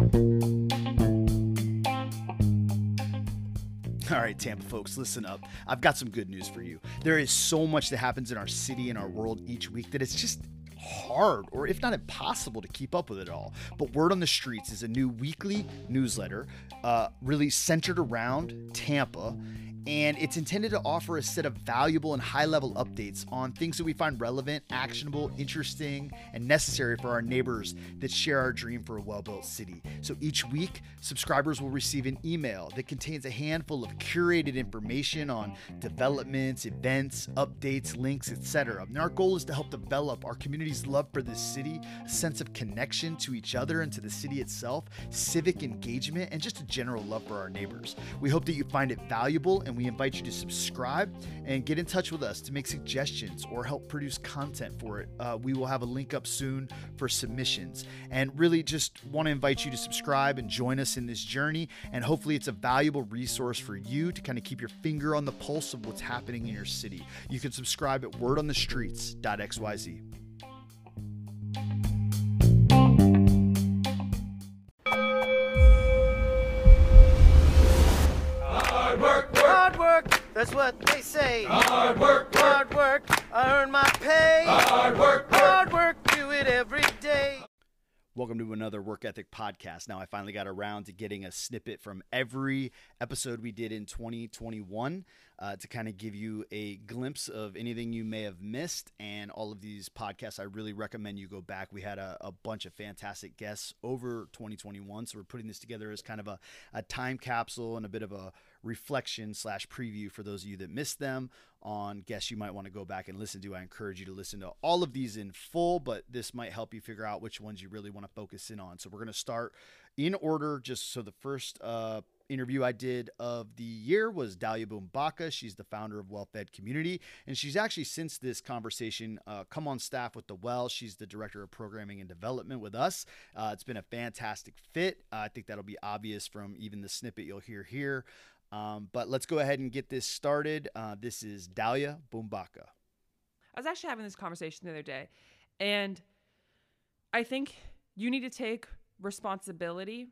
All right, Tampa folks, listen up. I've got some good news for you. There is so much that happens in our city and our world each week that it's just hard, or if not impossible, to keep up with it all. But Word on the Streets is a new weekly newsletter really centered around Tampa, and it's intended to offer a set of valuable and high-level updates on things that we find relevant, actionable, interesting, and necessary for our neighbors that share our dream for a well-built city. So each week, subscribers will receive an email that contains a handful of curated information on developments, events, updates, links, etc. And our goal is to help develop our community's love for this city, a sense of connection to each other and to the city itself, civic engagement, and just a general love for our neighbors. We hope that you find it valuable, and we invite you to subscribe and get in touch with us to make suggestions or help produce content for it. We will have a link up soon for submissions, and really just want to invite you to subscribe and join us in this journey. And hopefully it's a valuable resource for you to kind of keep your finger on the pulse of what's happening in your city. You can subscribe at wordonthestreets.xyz. That's what they say. Hard work, work, hard work. I earn my pay. Hard work, work, hard work. Do it every day. Welcome to another Work Ethic Podcast. Now, I finally got around to getting a snippet from every episode we did in 2021 to kind of give you a glimpse of anything you may have missed. And all of these podcasts, I really recommend you go back. We had a bunch of fantastic guests over 2021. So we're putting this together as kind of a time capsule and a bit of a reflection / preview for those of you that missed them on guests you might want to go back and listen to. I encourage you to listen to all of these in full, but this might help you figure out which ones you really want to focus in on. So we're going to start in order. Just so the first interview I did of the year was Dalia Bumbaca. She's the founder of Well Fed Community, and she's actually, since this conversation, come on staff with the Well. She's the director of programming and development with us. It's been a fantastic fit. I think that'll be obvious from even the snippet you'll hear here. But let's go ahead and get this started. This is Dalia Bumbaca. I was actually having this conversation the other day, and I think you need to take responsibility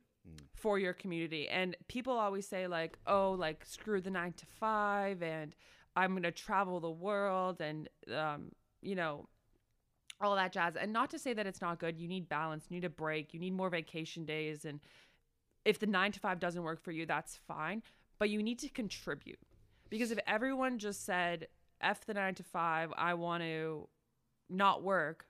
for your community. And people always say, like, oh, like, screw the 9 to 5 and I'm going to travel the world and, you know, all that jazz. And not to say that it's not good. You need balance. You need a break. You need more vacation days. And if the 9 to 5 doesn't work for you, that's fine. But you need to contribute, because if everyone just said, F the 9 to 5, I want to not work.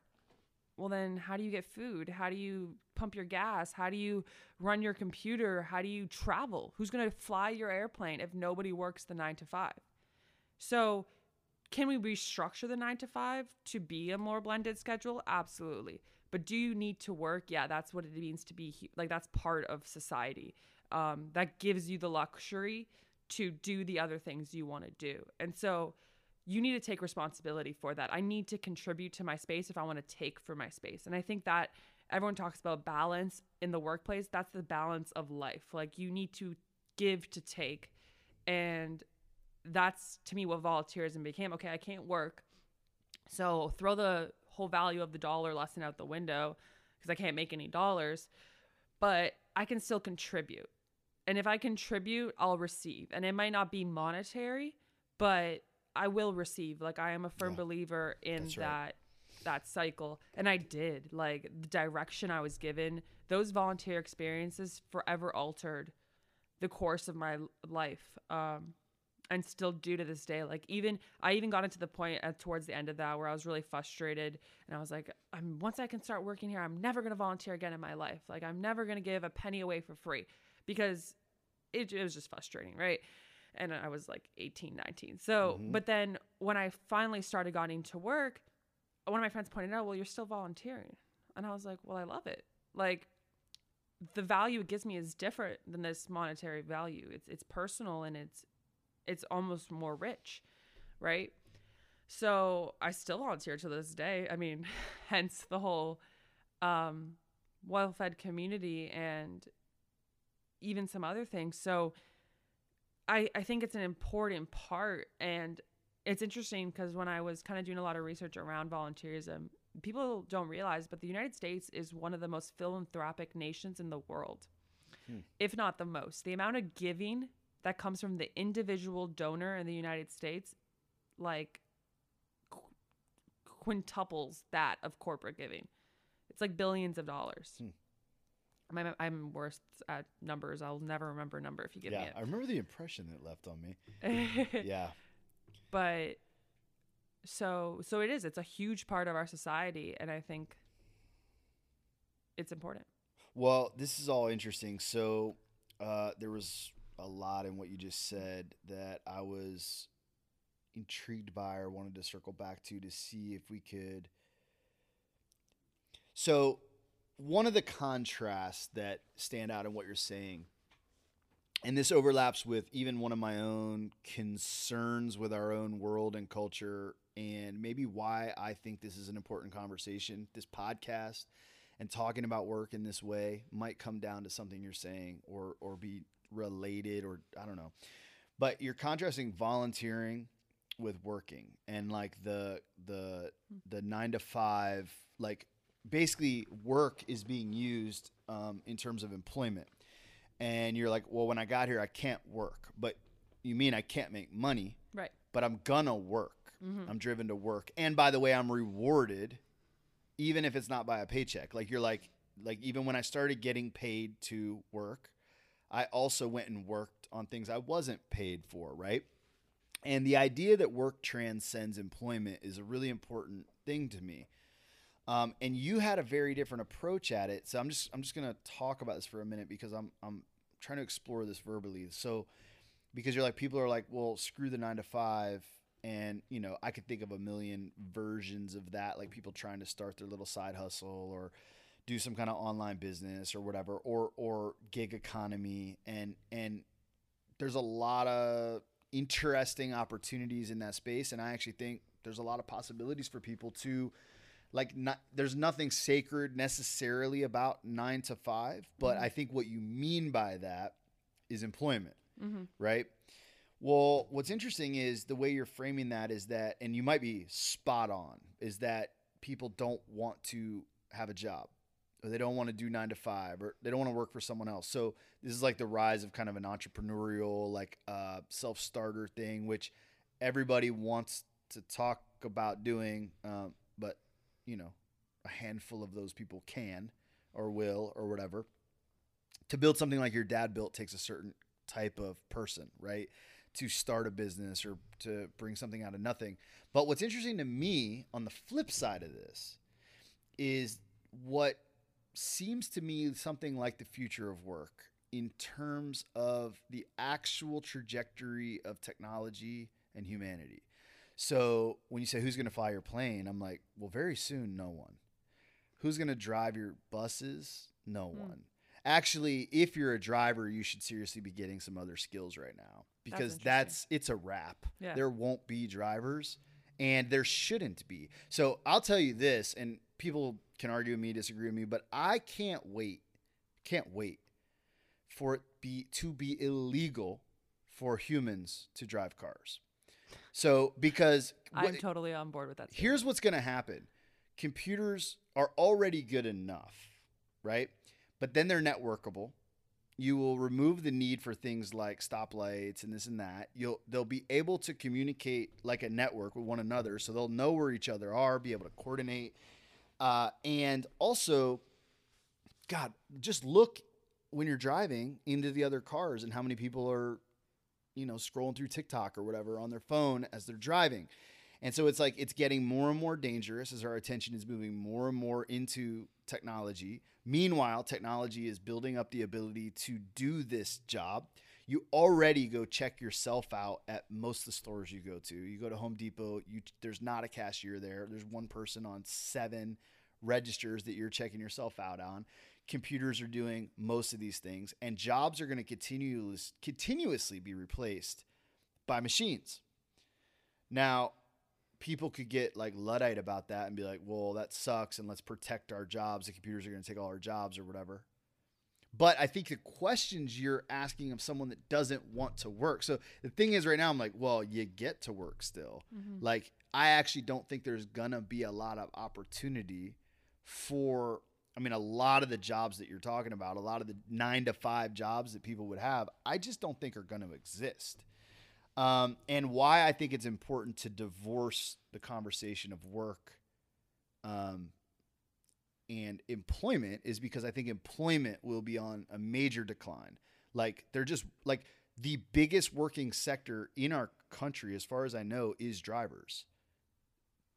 Well, then how do you get food? How do you pump your gas? How do you run your computer? How do you travel? Who's going to fly your airplane if nobody works the 9 to 5? So can we restructure the 9 to 5 to be a more blended schedule? Absolutely. But do you need to work? Yeah, that's what it means to be like, that's part of society. That gives you the luxury to do the other things you want to do. And so you need to take responsibility for that. I need to contribute to my space if I want to take from my space. And I think that everyone talks about balance in the workplace. That's the balance of life. Like, you need to give to take. And that's, to me, what volunteerism became. Okay, I can't work, so throw the whole value of the dollar lesson out the window because I can't make any dollars. But I can still contribute. And if I contribute, I'll receive. And it might not be monetary, but I will receive. Like, I am a firm believer in that cycle. And I did. Like, the direction I was given, those volunteer experiences forever altered the course of my life. And still do to this day. Like, I even got into the point towards the end of that where I was really frustrated, and I was like, once I can start working here, I'm never going to volunteer again in my life. Like, I'm never going to give a penny away for free, because it was just frustrating, right? And I was like 18, 19. So, but then when I finally started getting to work, one of my friends pointed out, well, you're still volunteering. And I was like, well, I love it. Like, the value it gives me is different than this monetary value. It's personal, and it's almost more rich, right? So I still volunteer to this day. I mean, hence the whole well-fed community and even some other things. So I think it's an important part. And it's interesting because when I was kind of doing a lot of research around volunteerism, people don't realize, but the United States is one of the most philanthropic nations in the world, if not the most. The amount of giving that comes from the individual donor in the United States, like, quintuples that of corporate giving. It's like billions of dollars. I'm worse at numbers. I'll never remember a number if you give me it. I remember the impression it left on me. But so it is. It's a huge part of our society, and I think it's important. Well, this is all interesting. So there was a lot in what you just said that I was intrigued by or wanted to circle back to see if we could. So one of the contrasts that stand out in what you're saying, and this overlaps with even one of my own concerns with our own world and culture, and maybe why I think this is an important conversation, this podcast and talking about work in this way might come down to something you're saying or be related, or I don't know, but you're contrasting volunteering with working and like the 9 to 5, like basically work is being used in terms of employment. And you're like, well, when I got here, I can't work, but you mean I can't make money, right? But I'm gonna work. I'm driven to work. And by the way, I'm rewarded even if it's not by a paycheck. Like you're like even when I started getting paid to work, I also went and worked on things I wasn't paid for. Right. And the idea that work transcends employment is a really important thing to me. And you had a very different approach at it. So I'm just going to talk about this for a minute because I'm trying to explore this verbally. So because you're like, people are like, well, screw the 9 to 5. And, you know, I could think of a million versions of that, like people trying to start their little side hustle or do some kind of online business or whatever, or gig economy. And there's a lot of interesting opportunities in that space. And I actually think there's a lot of possibilities for people to, like, not, there's nothing sacred necessarily about 9 to 5, but I think what you mean by that is employment, right? Well, what's interesting is the way you're framing that is that, and you might be spot on, is that people don't want to have a job, or they don't want to do 9 to 5, or they don't want to work for someone else. So this is like the rise of kind of an entrepreneurial, like self-starter thing, which everybody wants to talk about doing, but you know, a handful of those people can or will or whatever. To build something like your dad built takes a certain type of person, right? To start a business or to bring something out of nothing. But what's interesting to me on the flip side of this is what seems to me something like the future of work in terms of the actual trajectory of technology and humanity. So when you say, who's going to fly your plane? I'm like, well, very soon, no one. Who's going to drive your buses? No one. Actually, if you're a driver, you should seriously be getting some other skills right now, because it's a wrap. Yeah. There won't be drivers, and there shouldn't be. So I'll tell you this, and people can argue with me, disagree with me, but I can't wait for it to be illegal for humans to drive cars. So because I'm totally on board with that statement. Here's what's going to happen. Computers are already good enough, right? But then they're networkable. You will remove the need for things like stoplights and this and that. They'll be able to communicate like a network with one another. So they'll know where each other are, be able to coordinate. And also, God, just look when you're driving into the other cars and how many people are, you know, scrolling through TikTok or whatever on their phone as they're driving. And so it's like, it's getting more and more dangerous as our attention is moving more and more into technology. Meanwhile, technology is building up the ability to do this job. You already go check yourself out at most of the stores you go to. You go to Home Depot, there's not a cashier there. There's one person on 7 registers that you're checking yourself out on. Computers are doing most of these things, and jobs are going to continuously be replaced by machines. Now, people could get like Luddite about that and be like, well, that sucks, and let's protect our jobs. The computers are going to take all our jobs or whatever. But I think the questions you're asking of someone that doesn't want to work. So the thing is right now, I'm like, well, you get to work still. Like I actually don't think there's going to be a lot of opportunity for, I mean, a lot of the jobs that you're talking about, a lot of the 9-to-5 jobs that people would have, I just don't think are going to exist. And why I think it's important to divorce the conversation of work and employment is because I think employment will be on a major decline. Like, they're just like the biggest working sector in our country, as far as I know, is drivers.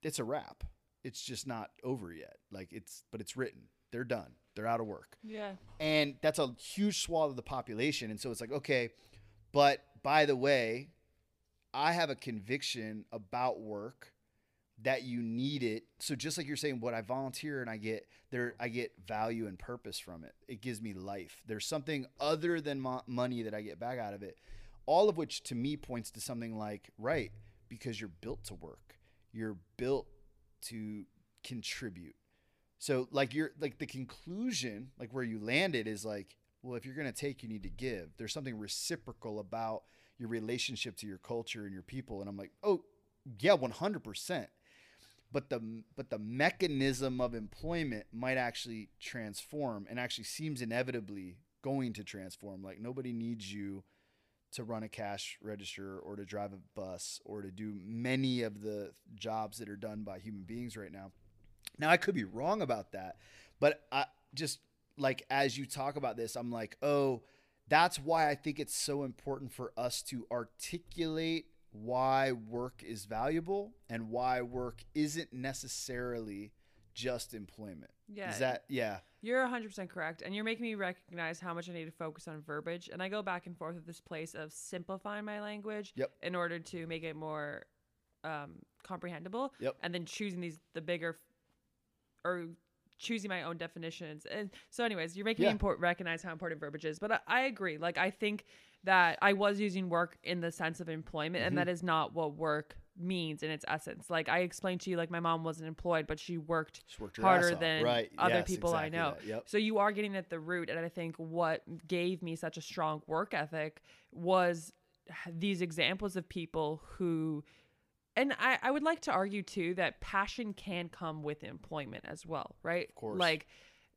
It's a wrap. It's just not over yet. Like, it's, but it's written. They're done. They're out of work. Yeah. And that's a huge swath of the population. And so it's like, okay, but by the way, I have a conviction about work that you need it. So just like you're saying, what I volunteer and I get there, I get value and purpose from it. It gives me life. There's something other than money that I get back out of it. All of which to me points to something like, right, because you're built to work. You're built to contribute. So like you're like the conclusion, like where you landed is like, well, if you're going to take, you need to give. There's something reciprocal about your relationship to your culture and your people. And I'm like, oh yeah, 100%. But the mechanism of employment might actually transform and actually seems inevitably going to transform. Like nobody needs you to run a cash register or to drive a bus or to do many of the jobs that are done by human beings right now. Now I could be wrong about that, but I just like, as you talk about this, I'm like, oh, that's why I think it's so important for us to articulate why work is valuable and why work isn't necessarily just employment. Yeah. Is that, yeah. You're 100% correct. And you're making me recognize how much I need to focus on verbiage. And I go back and forth with this place of simplifying my language in order to make it more comprehensible. Yep. And then choosing the bigger or choosing my own definitions. And so anyways, you're making me recognize how important verbiage is. But I agree. Like, I think that I was using work in the sense of employment, and that is not what work means in its essence. Like I explained to you, like my mom wasn't employed, but she worked harder than other people I know. Yep. So you are getting at the root. And I think what gave me such a strong work ethic was these examples of people who, and I would like to argue too, that passion can come with employment as well. Right. Of course. Like,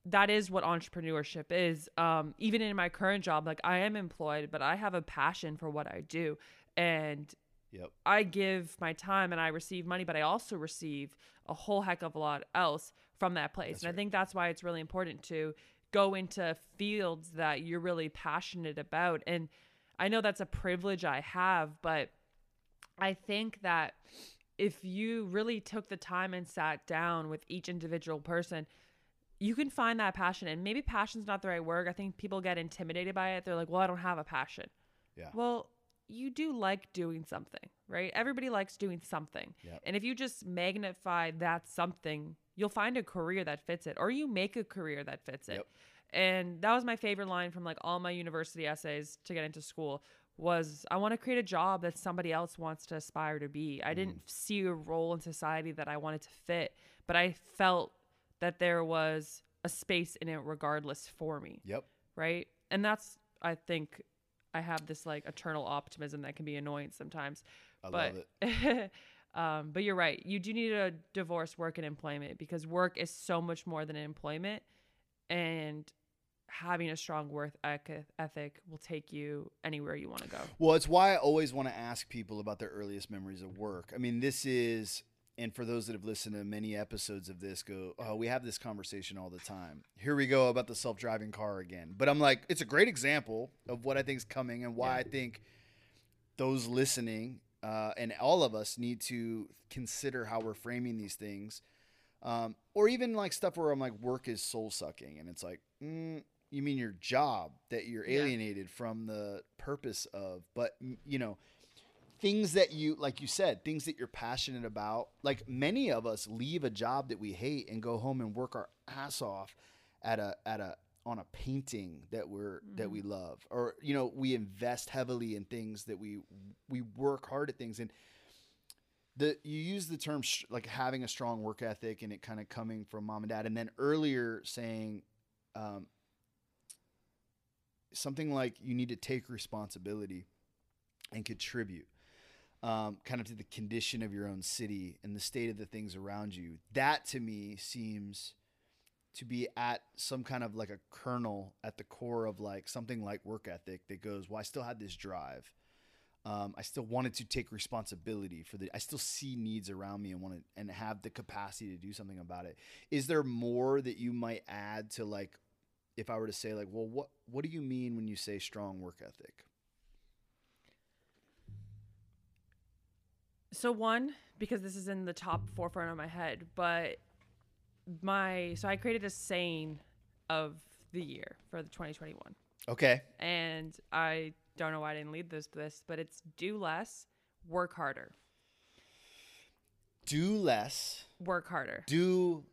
that is what entrepreneurship is. Even in my current job, like I am employed, but I have a passion for what I do. And I give my time and I receive money, but I also receive a whole heck of a lot else from that place. That's right. I think that's why it's really important to go into fields that you're really passionate about. And I know that's a privilege I have, but I think that if you really took the time and sat down with each individual person, you can find that passion. And maybe passion's not the right word. I think people get intimidated by it. They're like, well, I don't have a passion. Yeah. Well, you do like doing something, right? Everybody likes doing something. Yep. And if you just magnify that something, you'll find a career that fits it, or you make a career that fits it. Yep. And that was my favorite line from like all my university essays to get into school was, I want to create a job that somebody else wants to aspire to be. I didn't see a role in society that I wanted to fit, but I felt that there was a space in it regardless for me. Yep. Right. And that's, I think, I have this like eternal optimism that can be annoying sometimes. I love it. But you're right. You do need to divorce work and employment, because work is so much more than employment, and having a strong work ethic will take you anywhere you want to go. Well, it's why I always want to ask people about their earliest memories of work. I mean, this is, and for those that have listened to many episodes of this go, oh, we have this conversation all the time. Here we go about the self-driving car again. But I'm like, it's a great example of what I think is coming and why I think those listening and all of us need to consider how we're framing these things. Or even like stuff where I'm like, work is soul sucking. And it's like, you mean your job that you're alienated from the purpose of, but you know, things that you, like you said, things that you're passionate about. Like many of us leave a job that we hate and go home and work our ass off on a painting that we love, or, you know, we invest heavily in things that we work hard at things. And you use the term like having a strong work ethic, and it kind of coming from mom and dad. And then earlier saying, something like you need to take responsibility and contribute. kind of to the condition of your own city and the state of the things around you. That to me seems to be at some kind of like a kernel at the core of like something like work ethic that goes, well, I still had this drive. I still wanted to take responsibility for I still see needs around me and want to, and have the capacity to do something about it. Is there more that you might add to, like, if I were to say, like, well, what do you mean when you say strong work ethic? So one, because this is in the top forefront of my head, but so I created a saying of the year for the 2021. Okay. And I don't know why I didn't lead this, but it's do less, work harder. Do less. Work harder. Do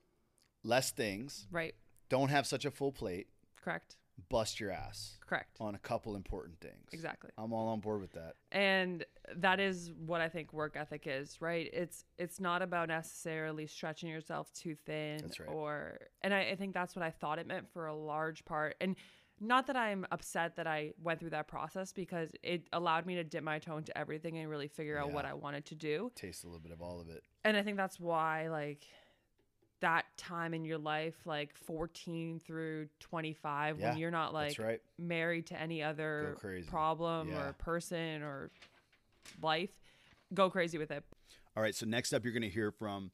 less things. Right. Don't have such a full plate. Correct. Bust your ass. Correct. On a couple important things. Exactly. I'm all on board with that. And that is what I think work ethic is, right? It's not about necessarily stretching yourself too thin. That's right. And I think that's what I thought it meant for a large part. And not that I'm upset that I went through that process, because it allowed me to dip my toe into everything and really figure out what I wanted to do. Taste a little bit of all of it. And I think that's why, like, that time in your life, like 14 through 25, when you're not, like, married to any other problem or person or life, go crazy with it. All right. So next up, you're going to hear from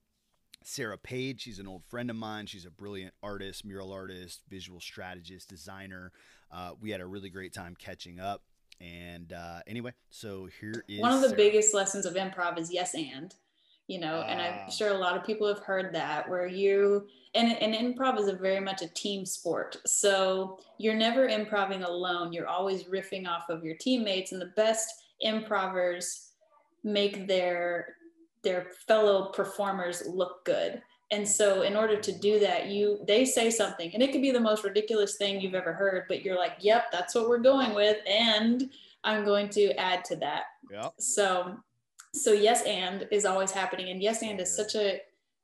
Sarah Page. She's an old friend of mine. She's a brilliant artist, mural artist, visual strategist, designer. We had a really great time catching up. And anyway, so here is one of the biggest lessons of improv is yes and. You know, and I'm sure a lot of people have heard that, where and improv is very much a team sport. So you're never improvising alone. You're always riffing off of your teammates, and the best improvers make their fellow performers look good. And so in order to do that, they say something, and it could be the most ridiculous thing you've ever heard, but you're like, yep, that's what we're going with. And I'm going to add to that. Yeah. So yes and is always happening, and yes and is such a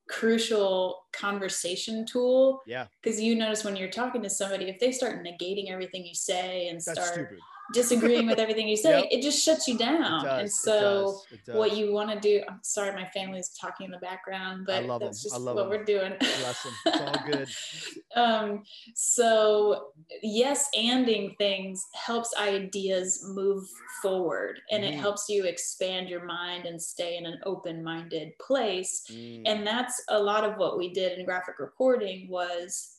crucial conversation tool. Yeah. Because you notice when you're talking to somebody, if they start negating everything you say and start disagreeing with everything you say, it just shuts you down. And so it does. What you want to do, I'm sorry, my family's talking in the background, but that's just what we're doing. It's all good. So yes anding things helps ideas move forward, and it helps you expand your mind and stay in an open-minded place. And that's a lot of what we did in graphic recording was,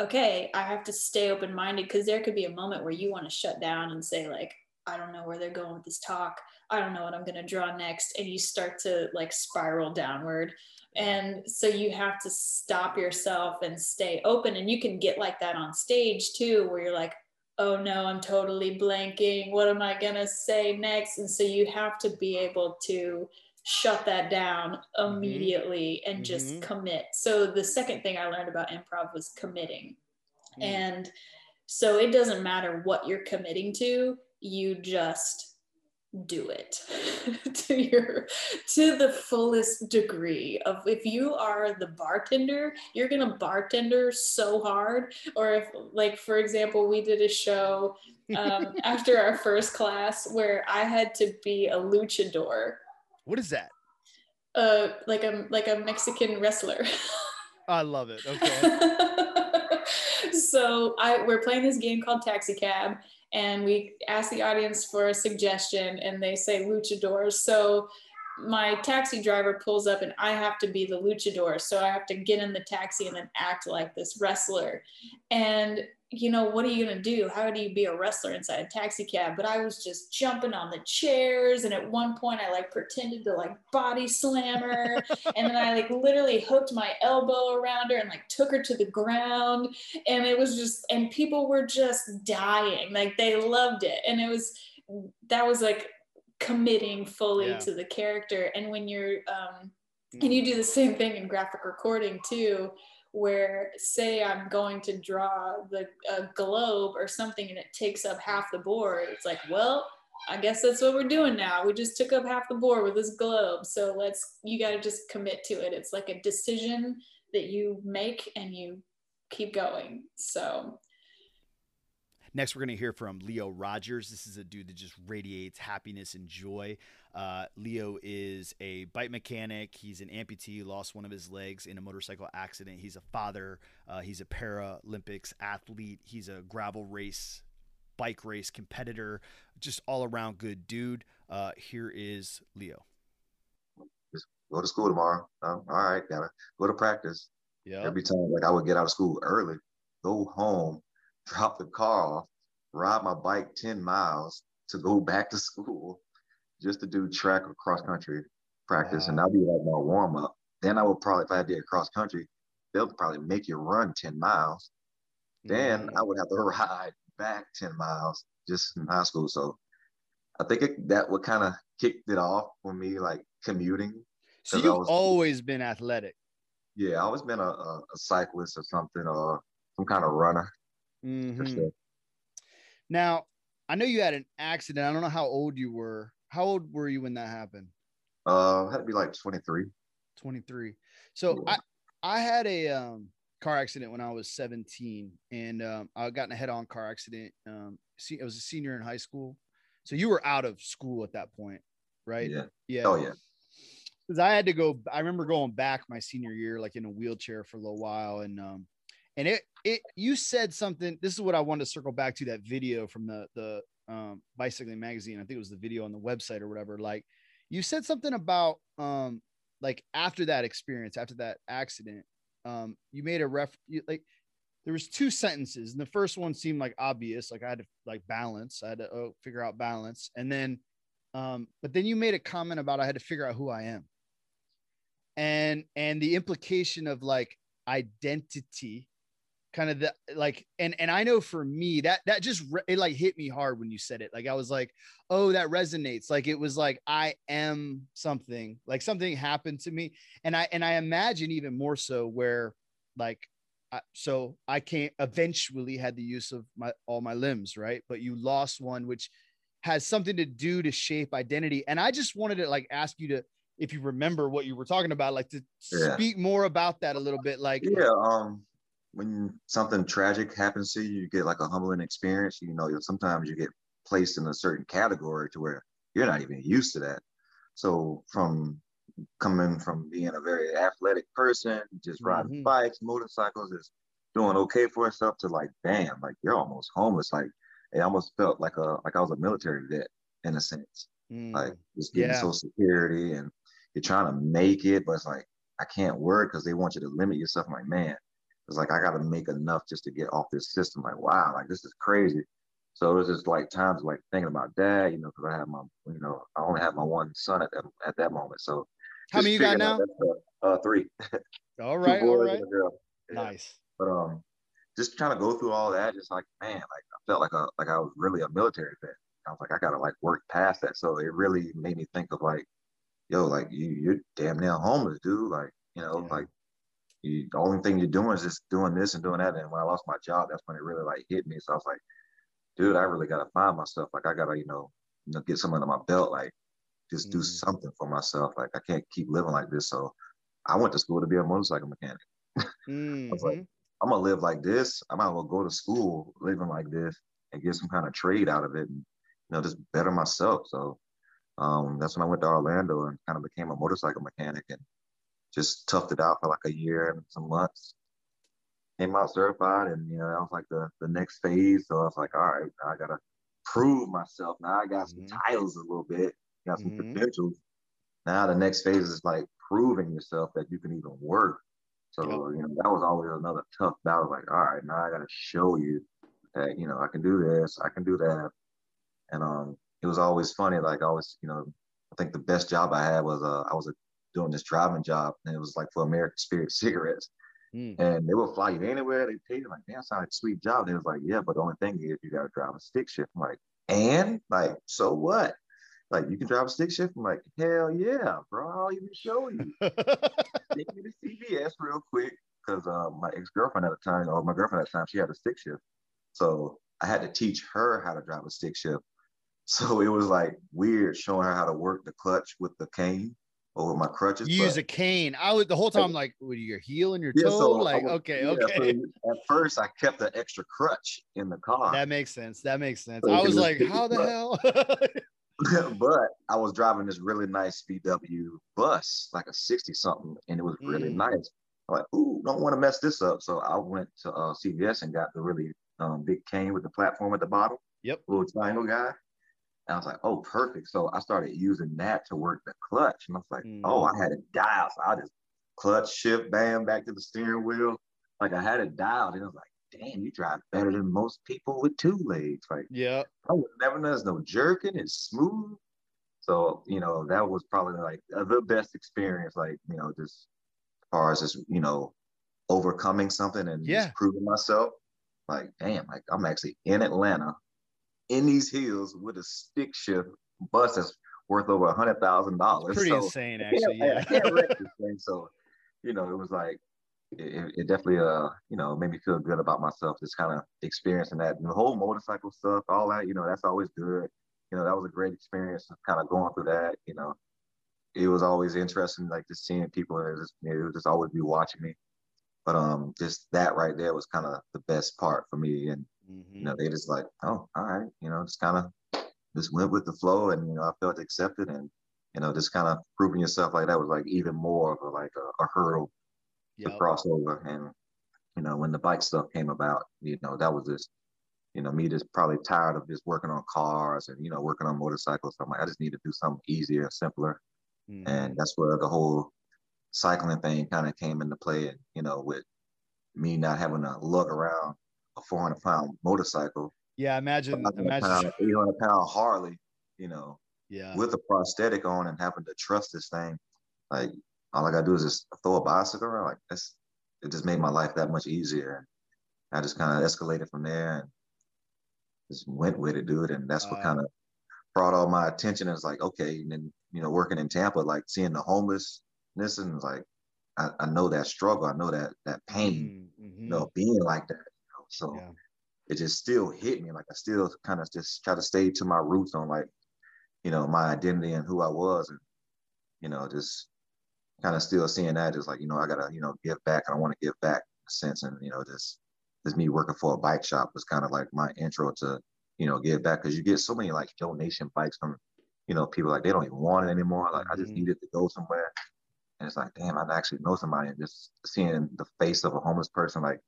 okay, I have to stay open-minded, because there could be a moment where you want to shut down and say, like, I don't know where they're going with this talk. I don't know what I'm going to draw next. And you start to, like, spiral downward. And so you have to stop yourself and stay open. And you can get like that on stage too, where you're like, oh no, I'm totally blanking. What am I going to say next? And so you have to be able to shut that down immediately and just commit. So the second thing I learned about improv was committing. And so it doesn't matter what you're committing to, you just do it to the fullest degree. Of if you are the bartender, you're gonna bartender so hard. Or if, like, for example, we did a show after our first class where I had to be a luchador. What is that? Like a Mexican wrestler. I love it. Okay. So we're playing this game called Taxi Cab, and we ask the audience for a suggestion, and they say luchador. So my taxi driver pulls up, and I have to be the luchador. So I have to get in the taxi and then act like this wrestler. And, you know, what are you going to do? How do you be a wrestler inside a taxi cab? But I was just jumping on the chairs. And at one point I, like, pretended to, like, body slam her. And then I, like, literally hooked my elbow around her and, like, took her to the ground. And it was just, and people were just dying. Like, they loved it. And that was like committing fully to the character. And when you're, and you do the same thing in graphic recording too, where, say, I'm going to draw a globe or something, and it takes up half the board. It's like, well, I guess that's what we're doing now. We just took up half the board with this globe. So you got to just commit to it. It's like a decision that you make and you keep going. So Next, we're going to hear from Leo Rogers. This is a dude that just radiates happiness and joy. Leo is a bike mechanic. He's an amputee, lost one of his legs in a motorcycle accident. He's a father. He's a Paralympics athlete. He's a gravel race, bike race competitor, just all around good dude. Here is Leo. Just go to school tomorrow. All right. Gotta go to practice. Yeah. Every time, like, I would get out of school early, go home, drop the car off, ride my bike 10 miles to go back to school just to do track or cross country practice. Wow. And that'd be like my warm up. Then I would probably, if I did cross country, they'll probably make you run 10 miles. Then I would have to ride back 10 miles just in high school. So I think that would kind of kicked it off for me, like commuting. So you've always been athletic. Yeah, I've always been a cyclist or something, or some kind of runner. Mm-hmm. Sure. Now, I know you had an accident. I don't know how old you were. How old were you when that happened? I had to be like 23. 23. So yeah. I had a car accident when I was 17, and I got in a head-on car accident. I was a senior in high school. So you were out of school at that point, right? Yeah. Yeah. Oh, yeah. Because I had to go. I remember going back my senior year, like in a wheelchair for a little while, and you said something. This is what I wanted to circle back to, that video from the bicycling magazine. I think it was the video on the website or whatever. Like, you said something about like after that experience, after that accident, you made a like there was two sentences, and the first one seemed like obvious, like I had to like balance, I had to figure out balance, and then but then you made a comment about I had to figure out who I am, and the implication of like identity, kind of the like, and I know for me that just it like hit me hard when you said it. Like, I was like, oh, that resonates. Like, it was like, I am something, like something happened to me. And I imagine even more so where like, so I can't eventually had the use of all my limbs. Right. But you lost one, which has something to do to shape identity. And I just wanted to like ask you to, if you remember what you were talking about, like to speak more about that a little bit. Like, yeah. When something tragic happens to you, you get like a humbling experience. You know, sometimes you get placed in a certain category to where you're not even used to that. So from coming from being a very athletic person, just riding bikes, motorcycles, just doing okay for yourself, to like, damn, like you're almost homeless. Like, it almost felt like I was a military vet in a sense. Like, just getting Social Security and you're trying to make it, but it's like, I can't work because they want you to limit yourself. I'm like, man, it's like, I got to make enough just to get off this system. Like, wow, like this is crazy. So it was just like times like thinking about dad, you know, because I only have my one son at that moment. So how many you got now? Three. All right. All right. Nice. Yeah. But just trying to go through all that, just like, man, like I felt like I was really a military vet. I was like, I got to like work past that. So it really made me think of like, yo, like you're damn near homeless, dude. Like, you know, like the only thing you're doing is just doing this and doing that. And when I lost my job, that's when it really like hit me. So I was like, dude, I really got to find myself. Like, I got to, you know, get something on my belt, like just do something for myself. Like, I can't keep living like this. So I went to school to be a motorcycle mechanic. I was like, I'm going to live like this. I might as well go to school living like this and get some kind of trade out of it and, you know, just better myself. So that's when I went to Orlando and kind of became a motorcycle mechanic and just toughed it out for like a year and some months. Came out certified, and you know, that was like the next phase. So I was like, all right, I gotta prove myself. Now I got some titles a little bit, got some credentials. Now the next phase is like proving yourself that you can even work. So you know, that was always another tough battle. Like, all right, now I gotta show you that, you know, I can do this, I can do that. And it was always funny. Like, I always, you know, I think the best job I had was doing this driving job, and it was like for American Spirit cigarettes, and they would fly you anywhere. They paid you, like, damn, sounds like a sweet job. They was like, yeah, but the only thing is you gotta drive a stick shift. I'm like, and like, so what? Like, you can drive a stick shift. I'm like, hell yeah, bro! I'll even show you. Take me to CVS real quick, because my girlfriend at the time, she had a stick shift, so I had to teach her how to drive a stick shift. So it was like weird showing her how to work the clutch with the cane. or with my crutches. You use a cane. I would, the whole time, like, with your heel and your toe? So like, would, okay. So at first, I kept an extra crutch in the car. That makes sense. That makes sense. So I was like, how the hell? But I was driving this really nice VW bus, like a 60-something, and it was really nice. I'm like, ooh, don't want to mess this up. So I went to CVS and got the really big cane with the platform at the bottom. Yep. Little triangle guy. And I was like, oh, perfect. So I started using that to work the clutch. And I was like, oh, I had it dialed. So I just clutch, shift, bam, back to the steering wheel. Like, I had it dialed. And I was like, damn, you drive better than most people with two legs. Like, yeah. I would never know. There's no jerking. It's smooth. So, you know, that was probably, like, the best experience. Like, you know, just as far as just, you know, overcoming something and just proving myself. Like, damn, like, I'm actually in Atlanta, in these hills with a stick shift bus that's worth over $100,000. Pretty insane, actually. Yeah. I can't wreck this thing. So, you know, it was like, it definitely, you know, made me feel good about myself, just kind of experiencing that. And the whole motorcycle stuff, all that, you know, that's always good. You know, that was a great experience of kind of going through that. You know, it was always interesting, like just seeing people, and it would just always be watching me. But just that right there was kind of the best part for me. And, you know, they just like, oh, all right, you know, just kind of just went with the flow. And, you know, I felt accepted, and, you know, just kind of proving yourself like that was like even more of a, like a hurdle to cross over. And, you know, when the bike stuff came about, you know, that was just, you know, me just probably tired of just working on cars and, you know, working on motorcycles. So I'm like, I just need to do something easier, simpler. And that's where the whole cycling thing kind of came into play. And, you know, with me not having to lug around a 400-pound motorcycle. Yeah, imagine 800-pound Harley, you know, with a prosthetic on and having to trust this thing. Like, all I gotta do is just throw a bicycle around. Like, that's, it just made my life that much easier. And I just kind of escalated from there and just went with it, dude. And that's what kind of brought all my attention. It's like, okay, and then, you know, working in Tampa, like seeing the homelessness and like, I know that struggle. I know that pain, you know, being like that. So it just still hit me. Like, I still kind of just try to stay to my roots on, like, you know, my identity and who I was. And, you know, just kind of still seeing that is like, you know, I got to, you know, give back. I want to give back in a sense. And, you know, just me working for a bike shop was kind of like my intro to, you know, give back. Because you get so many like donation bikes from, you know, people like they don't even want it anymore. Like, I just needed to go somewhere. And it's like, damn, I actually know somebody. And just seeing the face of a homeless person, like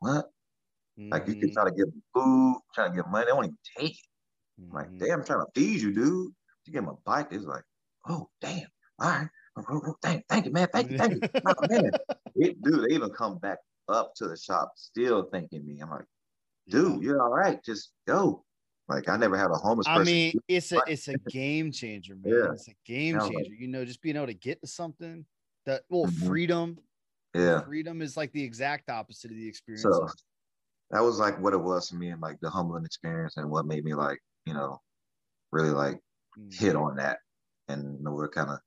what? Like, you can try to get food, try to get money, they won't even take it. I'm like, damn, I'm trying to feed you, dude. You give them a bike, it's like, oh, damn, all right. Thank you, man. Thank you. Oh, man. Dude, they even come back up to the shop still thanking me. I'm like, dude, you're all right. Just go. Like, I never had a homeless person. I mean, it's a game changer, man. Yeah. It's a game changer. Like, you know, just being able to get to something, that freedom. Yeah. Freedom is like the exact opposite of the experience. So, that was like what it was for me, and like the humbling experience, and what made me like, you know, really like hit on that, and, you know, it kind of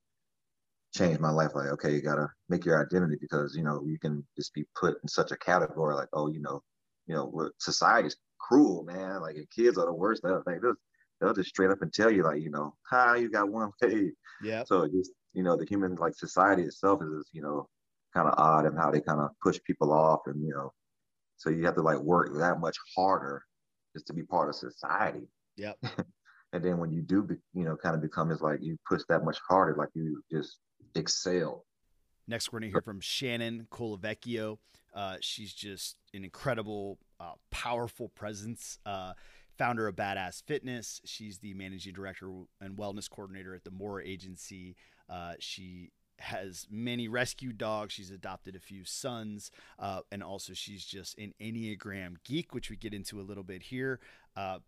changed my life. Like, okay, you gotta make your identity, because, you know, you can just be put in such a category, like, oh, you know, society's cruel, man. Like, your kids are the worst. Like, they'll just straight up and tell you, like, you know, you got one way. Yeah. So just, you know, the human, like, society itself is, you know, kind of odd, and how they kind of push people off, and, you know. So you have to like work that much harder just to be part of society. Yep. And then when you do, you know, kind of become, it's like you push that much harder, like you just excel. Next, we're going to hear from Shannon Colavecchio. She's just an incredible, powerful presence, founder of Badass Fitness. She's the managing director and wellness coordinator at the Moore Agency. She has many rescue dogs. She's adopted a few sons. And also she's just an Enneagram geek, which we get into a little bit here.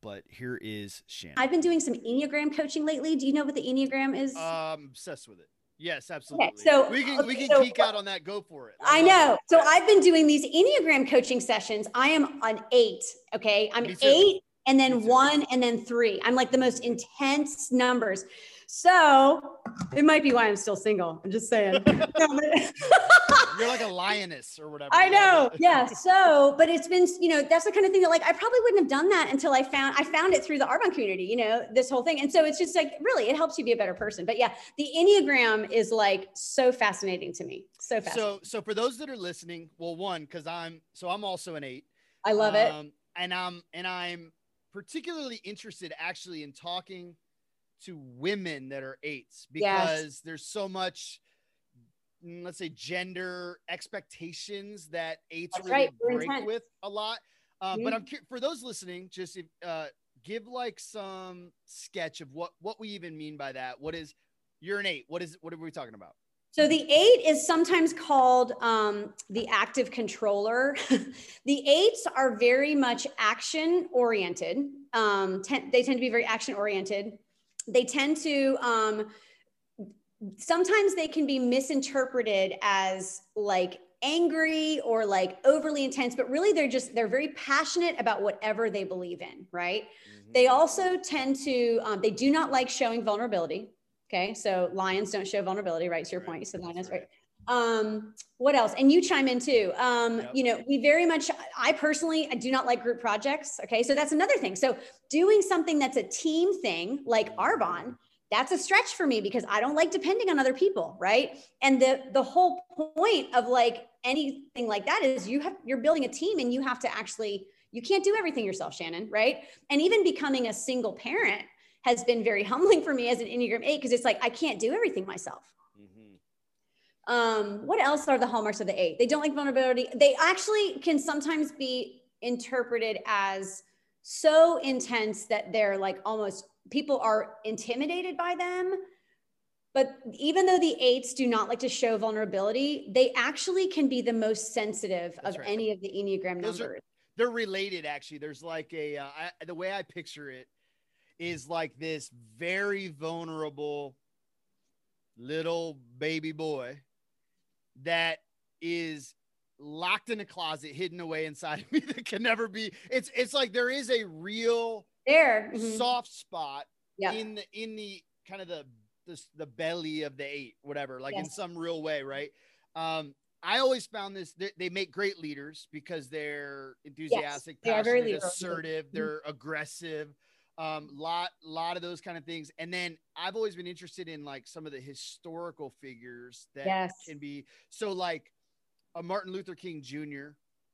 But here is Shannon. I've been doing some Enneagram coaching lately. Do you know what the Enneagram is? I'm obsessed with it. Yes, absolutely. Okay, so we can geek out on that. Go for it. I know. So I've been doing these Enneagram coaching sessions. I am an 8. Okay. I'm 8 and then 1, and then 3. I'm like the most intense numbers. So it might be why I'm still single. I'm just saying. You're like a lioness or whatever. I know. Yeah. So, but it's been, you know, that's the kind of thing that like, I probably wouldn't have done that until I found it through the Arbonne community, you know, this whole thing. And so it's just like, really, it helps you be a better person. But yeah, the Enneagram is like so fascinating to me. So fascinating. So for those that are listening, well, one, cause I'm also an 8. I love it. And I'm particularly interested actually in talking to women that are 8s, because there's so much, let's say, gender expectations that 8s break with a lot. But I'm for those listening, just give like some sketch of what we even mean by that. What is, you're an 8? What are we talking about? So the 8 is sometimes called the active controller. The 8s are very much action oriented. They tend to be very action oriented. They tend to, sometimes they can be misinterpreted as like angry or like overly intense, but really they're very passionate about whatever they believe in, right? Mm-hmm. They also tend to, they do not like showing vulnerability. Okay. So lions don't show vulnerability, right? To your point, you said lioness, right? What else? And you chime in too. You know, we very much, I personally do not like group projects. Okay. So that's another thing. So doing something that's a team thing like Arbonne, that's a stretch for me because I don't like depending on other people. Right. And the whole point of like anything like that is you're building a team and you have to actually, you can't do everything yourself, Shannon. Right. And even becoming a single parent has been very humbling for me as an Enneagram 8. Cause it's like, I can't do everything myself. What else are the hallmarks of the 8? They don't like vulnerability. They actually can sometimes be interpreted as so intense that they're like almost people are intimidated by them. But even though the 8s do not like to show vulnerability, they actually can be the most sensitive of any of the Enneagram numbers. They're related actually. There's like a, the way I picture it is like this very vulnerable little baby boy that is locked in a closet, hidden away inside of me that can never be. It's like there is a real soft spot in the kind of the belly of the 8, whatever, like in some real way, right? I always found this, they make great leaders because they're enthusiastic, passionate, they're assertive, they're aggressive, lot of those kind of things. And then I've always been interested in like some of the historical figures that can be, so like a Martin Luther King Jr.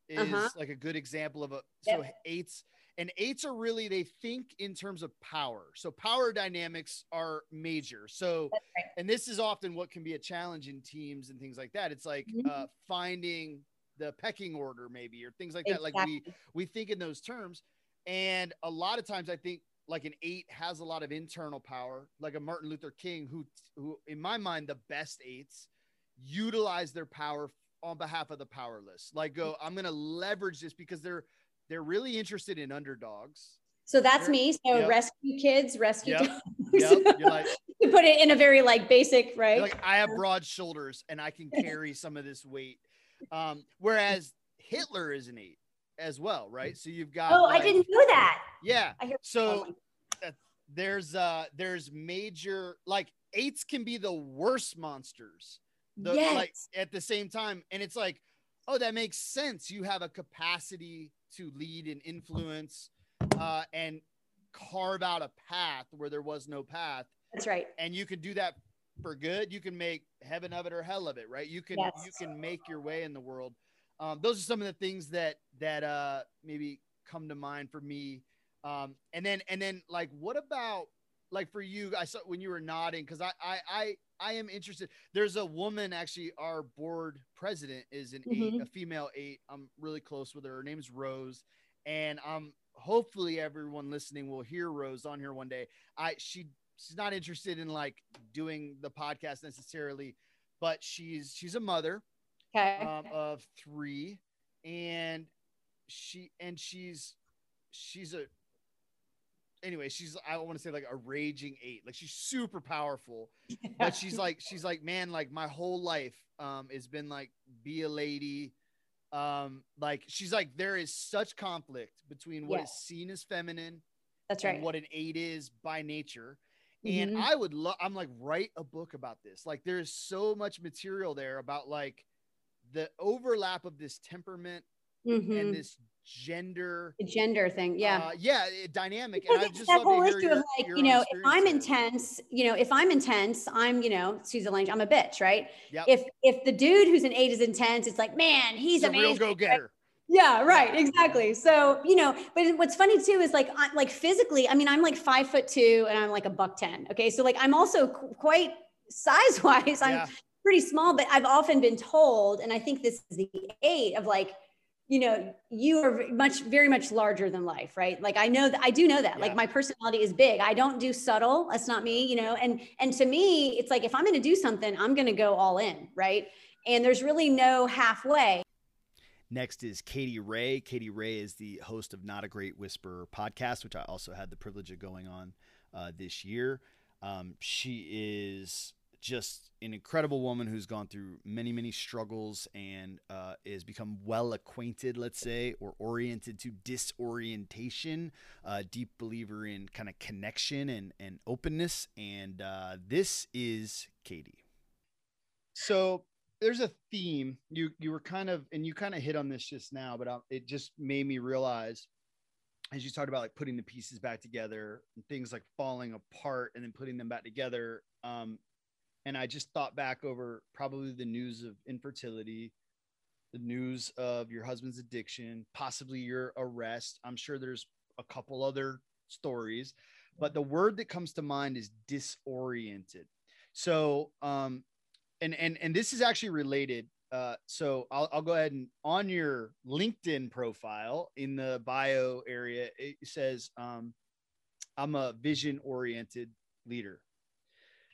is like a good example of so 8s, and 8s are really, they think in terms of power. So power dynamics are major. So, and this is often what can be a challenge in teams and things like that. It's like finding the pecking order maybe, or things like that. Like we think in those terms. And a lot of times I think like an 8 has a lot of internal power, like a Martin Luther King, who in my mind, the best 8s utilize their power on behalf of the powerless. Like go, I'm going to leverage this because they're really interested in underdogs. So that's me. So rescue kids, dogs. You're like, you put it in a very like basic, right? Like I have broad shoulders and I can carry some of this weight. Whereas Hitler is an 8. As well, right? So you've got I didn't know that. Yeah. So there's major, like 8s can be the worst monsters like at the same time, and it's like, oh, that makes sense. You have a capacity to lead and influence and carve out a path where there was no path. That's right. And you can do that for good. You can make heaven of it or hell of it, right? You can you can make your way in the world. Those are some of the things that maybe come to mind for me. And then like, what about like for you, I saw when you were nodding, cause I am interested. There's a woman, actually, our board president is an 8, a female 8. I'm really close with her. Her name's Rose. And hopefully everyone listening will hear Rose on here one day. She's not interested in like doing the podcast necessarily, but she's a mother. Of 3, and she's I want to say like a raging 8, like she's super powerful, but she's like, man, like my whole life, has been like, be a lady, Like, she's like, there is such conflict between what is seen as feminine and what an eight is by nature. And I would love, I'm like, write a book about this. Like, there's so much material there about like the overlap of this temperament and this gender thing. Dynamic. Because, and I just that whole issue of like, you know, if I'm intense, I'm, you know, excuse the language, I'm a bitch, right? If the dude who's an eight is intense, it's like, man, he's a real go-getter. Right? Yeah, right. Exactly. So, you know, but what's funny too is like, I, like physically, I mean, I'm like 5'2" and I'm like a $110. Okay. So like, I'm also quite size wise, I'm pretty small, but I've often been told, and I think this is the eight of like, you know, you are much, very much larger than life, right? Like I know that, I do know that, like my personality is big. I don't do subtle. That's not me, you know? And to me, it's like, if I'm going to do something, I'm going to go all in. Right. And there's really no halfway. Next is Katie Ray. Katie Ray is the host of Not a Great Whisper podcast, which I also had the privilege of going on this year. She is just an incredible woman who's gone through many, many struggles and has become well acquainted, let's say, or oriented to disorientation, a deep believer in kind of connection and openness. And this is Katie. So there's a theme you were kind of, and you kind of hit on this just now, but it just made me realize as you talked about like putting the pieces back together and things like falling apart and then putting them back together. And I just thought back over probably the news of infertility, the news of your husband's addiction, possibly your arrest. I'm sure there's a couple other stories, but the word that comes to mind is disoriented. So, And this is actually related. So I'll go ahead and on your LinkedIn profile in the bio area, it says, I'm a vision oriented leader.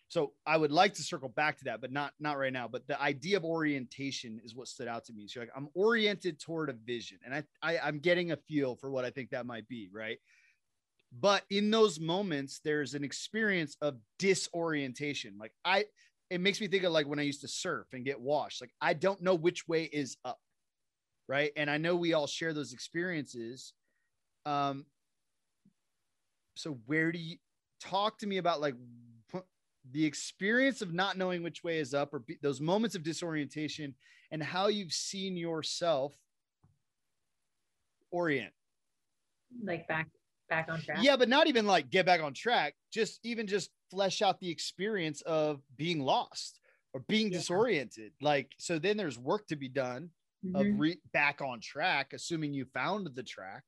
So I would like to circle back to that, but not right now. But the idea of orientation is what stood out to me. So you're like, I'm oriented toward a vision. And I'm getting a feel for what I think that might be, right? But in those moments, there's an experience of disorientation. Like it makes me think of like when I used to surf and get washed, like, I don't know which way is up. Right. And I know we all share those experiences. So where do you talk to me about like the experience of not knowing which way is up or those moments of disorientation and how you've seen yourself orient? Like back on track. Yeah, but not even like get back on track, just flesh out the experience of being lost or being disoriented. Like, so then there's work to be done of back on track, assuming you found the track.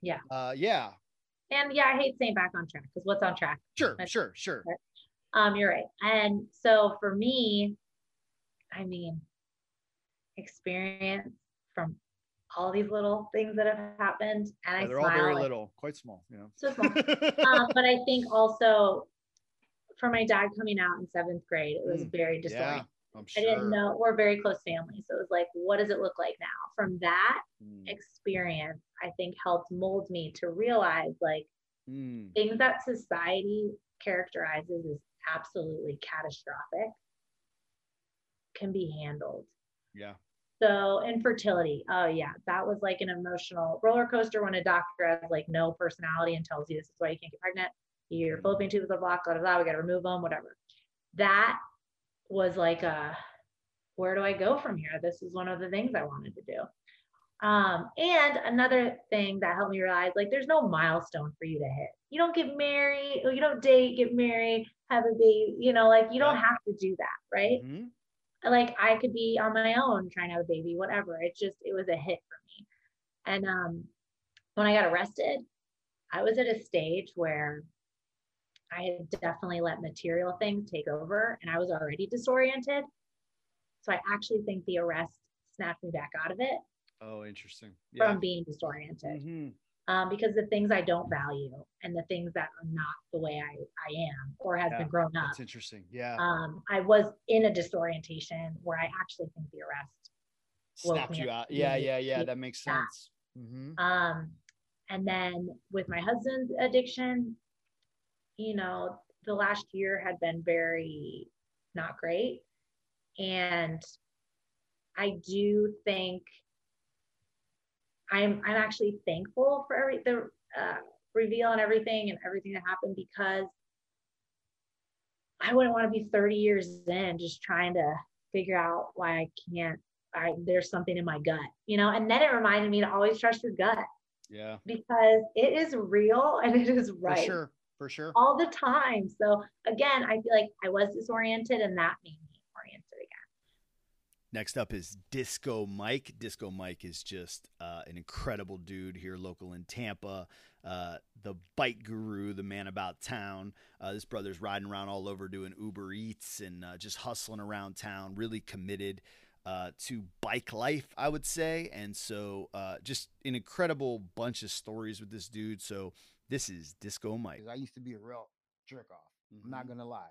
Yeah. And I hate saying back on track because what's on track? Sure. You're right. And so for me, I mean, experience from all these little things that have happened, and they're all very little, quite small, you know. So small. But I think also for my dad coming out in 7th grade, it was very disorienting. Yeah, I'm sure. I didn't know, we're very close family, so it was like, what does it look like now? From that experience, I think helped mold me to realize like things that society characterizes as absolutely catastrophic can be handled. Yeah. So infertility. Oh yeah. That was like an emotional roller coaster when a doctor has like no personality and tells you this is why you can't get pregnant. Your fallopian tubes are blocked, blah, blah, blah. We got to remove them, whatever. That was like where do I go from here? This is one of the things I wanted to do. And another thing that helped me realize, like, there's no milestone for you to hit. You don't get married, or you don't date, get married, have a baby, you know, like you don't have to do that. Right. Like I could be on my own trying to have a baby, whatever. It was a hit for me. And when I got arrested, I was at a stage where I had definitely let material things take over and I was already disoriented. So I actually think the arrest snapped me back out of it. Oh, interesting. Yeah. From being disoriented. Because the things I don't value and the things that are not the way I am or has been grown up. That's interesting. Yeah. I was in a disorientation where I actually think the arrest snapped you out. Yeah. That makes sense. And then with my husband's addiction, you know, the last year had been very not great. And I do think I'm actually thankful for the reveal and everything that happened, because I wouldn't want to be 30 years in just trying to figure out why I can't. There's something in my gut, you know. And then it reminded me to always trust your gut. Yeah. Because it is real and it is right. For sure. All the time. So again, I feel like I was disoriented, and that made me oriented again. Next up is Disco Mike. Disco Mike is just an incredible dude here local in Tampa. The bike guru, the man about town. This brother's riding around all over doing Uber Eats and just hustling around town, really committed to bike life, I would say. And so just an incredible bunch of stories with this dude. So this is Disco Mike. I used to be a real jerk off. Mm-hmm. I'm not going to lie.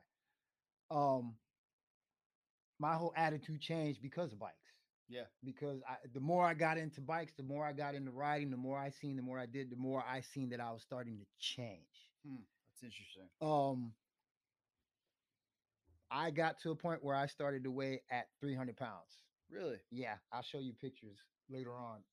My whole attitude changed because of bikes. Yeah. Because the more I got into bikes, the more I got into riding, the more I seen that I was starting to change. That's interesting. I got to a point where I started to weigh at 300 pounds. Really? Yeah. I'll show you pictures later on.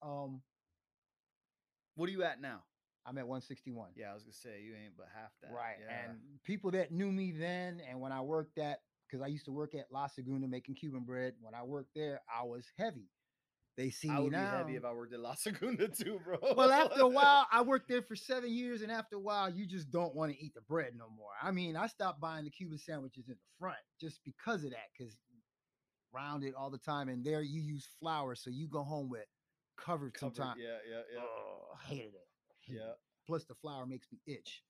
What are you at now? I'm at 161. Yeah, I was going to say, you ain't but half that. Right. Yeah. And people that knew me then, and when I worked at, because I used to work at La Segunda making Cuban bread. When I worked there, I was heavy. They see me now. I would be heavy if I worked at La Segunda too, bro. Well, after a while, I worked there for 7 years, and after a while, you just don't want to eat the bread no more. I mean, I stopped buying the Cuban sandwiches in the front just because of that, because rounded all the time, and there you use flour, so you go home with covered sometimes. Yeah. Oh, I hated it. Yeah. Plus, the flour makes me itch.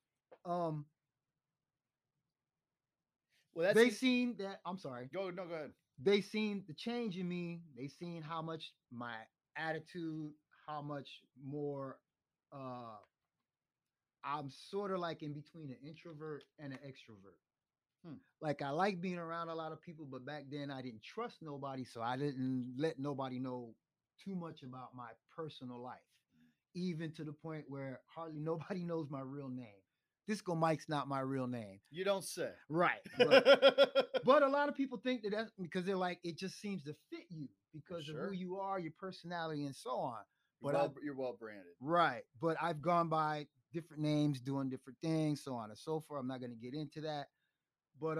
Well, that's seen that. I'm sorry. No, go ahead. They seen the change in me. They seen how much my attitude, how much more I'm sort of like in between an introvert and an extrovert. Like, I like being around a lot of people, but back then I didn't trust nobody, so I didn't let nobody know too much about my personal life, even to the point where hardly nobody knows my real name. Disco Mike's not my real name. You don't say. Right. But a lot of people think that's because they're like, it just seems to fit you because of who you are, your personality, and so on. But you're well branded. Right. But I've gone by different names, doing different things, so on and so forth. I'm not going to get into that. But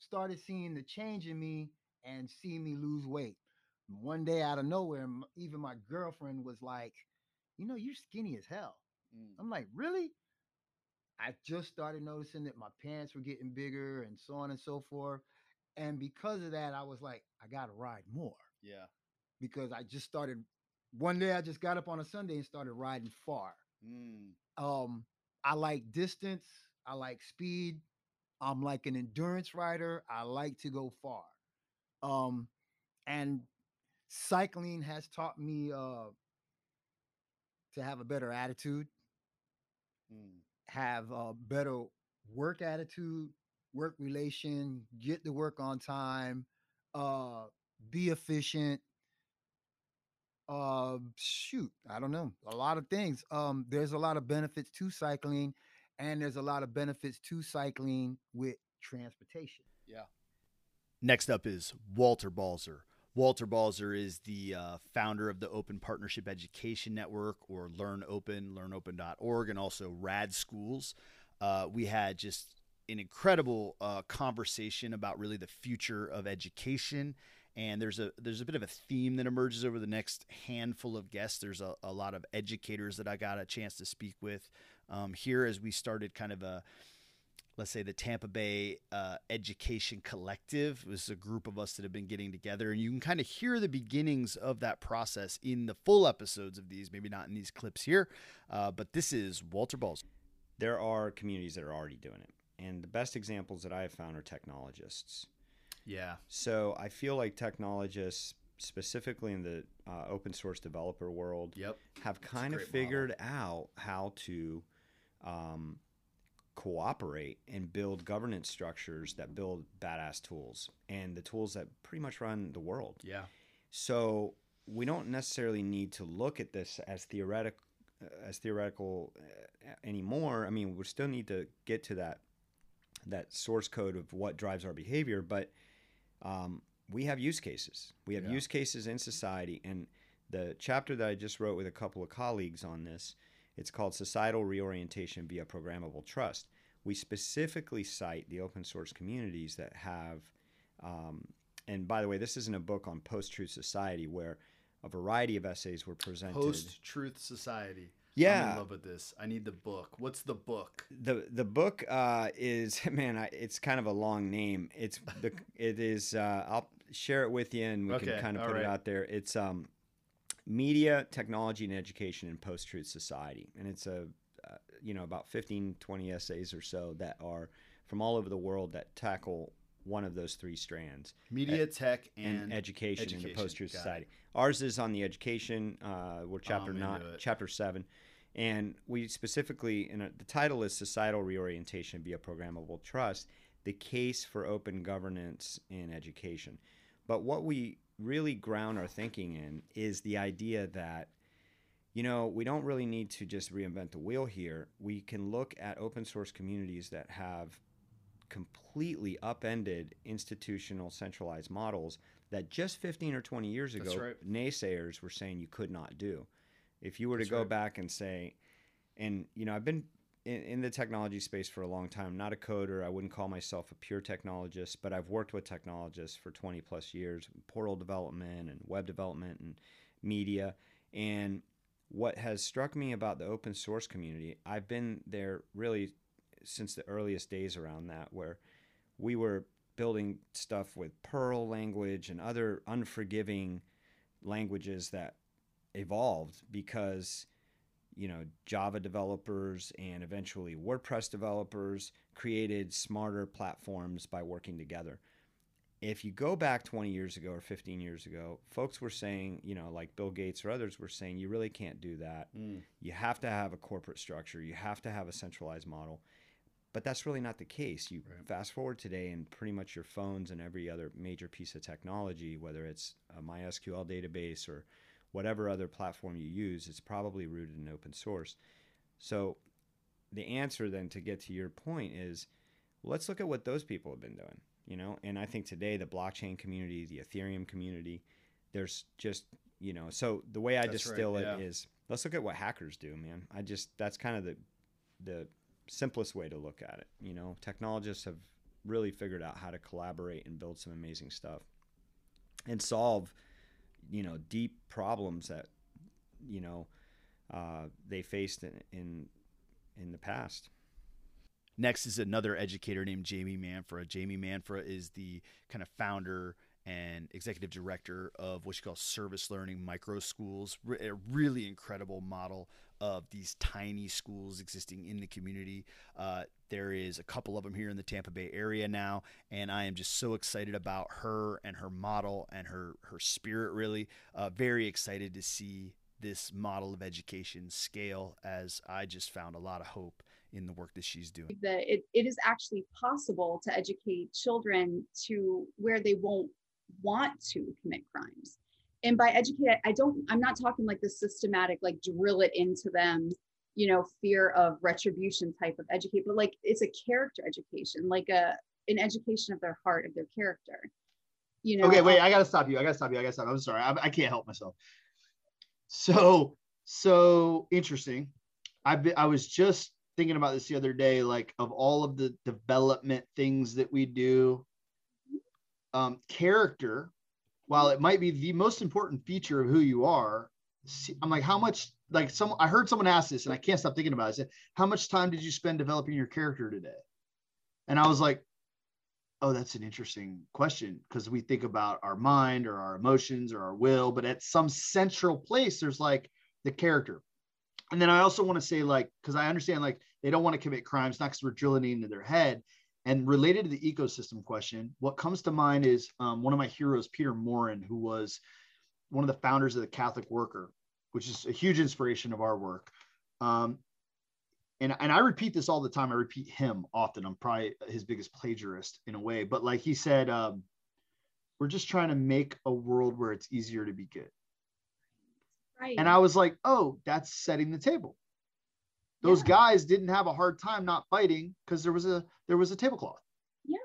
started seeing the change in me and seeing me lose weight. One day out of nowhere, even my girlfriend was like, you know, you're skinny as hell. I'm like, really? I just started noticing that my pants were getting bigger and so on and so forth. And because of that, I was like, I got to ride more. Yeah. Because I just started one day. I just got up on a Sunday and started riding far. I like distance. I like speed. I'm like an endurance rider. I like to go far. And cycling has taught me to have a better attitude. Have a better work attitude, work relation, get to work on time, be efficient. I don't know. A lot of things. There's a lot of benefits to cycling, and there's a lot of benefits to cycling with transportation. Yeah. Next up is Walter Balzer. Walter Balzer is the founder of the Open Partnership Education Network, or Learn Open, learnopen.org, and also RAD Schools. We had just an incredible conversation about really the future of education. And there's a bit of a theme that emerges over the next handful of guests. There's a lot of educators that I got a chance to speak with here as we started kind of a, let's say, the Tampa Bay Education Collective. It was a group of us that have been getting together, and you can kind of hear the beginnings of that process in the full episodes of these, maybe not in these clips here, but this is Walter Balzer. There are communities that are already doing it, and the best examples that I have found are technologists. Yeah. So I feel like technologists, specifically in the open source developer world, have kind of figured out how to cooperate and build governance structures that build badass tools, and the tools that pretty much run the world. Yeah. So we don't necessarily need to look at this as theoretical anymore. I mean, we still need to get to that source code of what drives our behavior, but we have use cases in society, and the chapter that I just wrote with a couple of colleagues on this. It's called Societal Reorientation via Programmable Trust. We specifically cite the open source communities that have, and by the way, this isn't a book on Post-Truth Society where a variety of essays were presented. Post-Truth Society. Yeah. I'm in love with this. I need the book. What's the book? The book is, man, it's kind of a long name. It is, I'll share it with you and we can kind of put it out there. It's Media, Technology, and Education in Post-Truth Society. And it's a, about 15, 20 essays or so that are from all over the world that tackle one of those three strands. Media, tech, and education in the Post-Truth Society. Ours is on the education. We're chapter 7. And we specifically, the title is Societal Reorientation via Programmable Trust, the Case for Open Governance in Education. But what we really ground our thinking in is the idea that, we don't really need to just reinvent the wheel here. We can look at open source communities that have completely upended institutional centralized models that just 15 or 20 years ago, naysayers were saying you could not do. If you were to go back and say, I've been in the technology space for a long time, I'm not a coder. I wouldn't call myself a pure technologist, but I've worked with technologists for 20 plus years, portal development and web development and media. And what has struck me about the open source community, I've been there really since the earliest days around that, where we were building stuff with Perl language and other unforgiving languages that evolved because, Java developers and eventually WordPress developers created smarter platforms by working together. If you go back 20 years ago or 15 years ago, folks were saying, like Bill Gates or others were saying, you really can't do that. Mm. You have to have a corporate structure. You have to have a centralized model. But that's really not the case. You fast forward today and pretty much your phones and every other major piece of technology, whether it's a MySQL database or whatever other platform you use, it's probably rooted in open source. So the answer then to get to your point is, let's look at what those people have been doing. And I think today the blockchain community, the Ethereum community, there's just, so the way I distill it is, let's look at what hackers do, man. That's kind of the simplest way to look at it. Technologists have really figured out how to collaborate and build some amazing stuff and solve, deep problems that, they faced in the past. Next is another educator named Jamie Manfra. Jamie Manfra is the kind of founder and executive director of what she calls service learning micro schools, a really incredible model of these tiny schools existing in the community. There is a couple of them here in the Tampa Bay area now, and I am just so excited about her and her model and her spirit, really. Very excited to see this model of education scale, as I just found a lot of hope in the work that she's doing. It is actually possible to educate children to where they won't want to commit crimes. And by educate, I'm not talking like the systematic, like drill it into them, fear of retribution type of educate, but like it's a character education, like an education of their heart, of their character. Okay, wait, I gotta stop you. I'm sorry, I can't help myself. So interesting. I was just thinking about this the other day, like of all of the development things that we do, character, while it might be the most important feature of who you are, I'm like, how much, like I heard someone ask this and I can't stop thinking about it. I said, how much time did you spend developing your character today? And I was like, oh, that's an interesting question, because we think about our mind or our emotions or our will, but at some central place, there's like the character. And then I also want to say, like, because I understand, like, they don't want to commit crimes, not because we're drilling into their head. And related to the ecosystem question, what comes to mind is one of my heroes, Peter Morin, who was one of the founders of the Catholic Worker, which is a huge inspiration of our work. And I repeat this all the time. I repeat him often. I'm probably his biggest plagiarist in a way. But like he said, we're just trying to make a world where it's easier to be good. Right. And I was like, oh, that's setting the table. Those guys didn't have a hard time not fighting because there was a tablecloth. Yeah,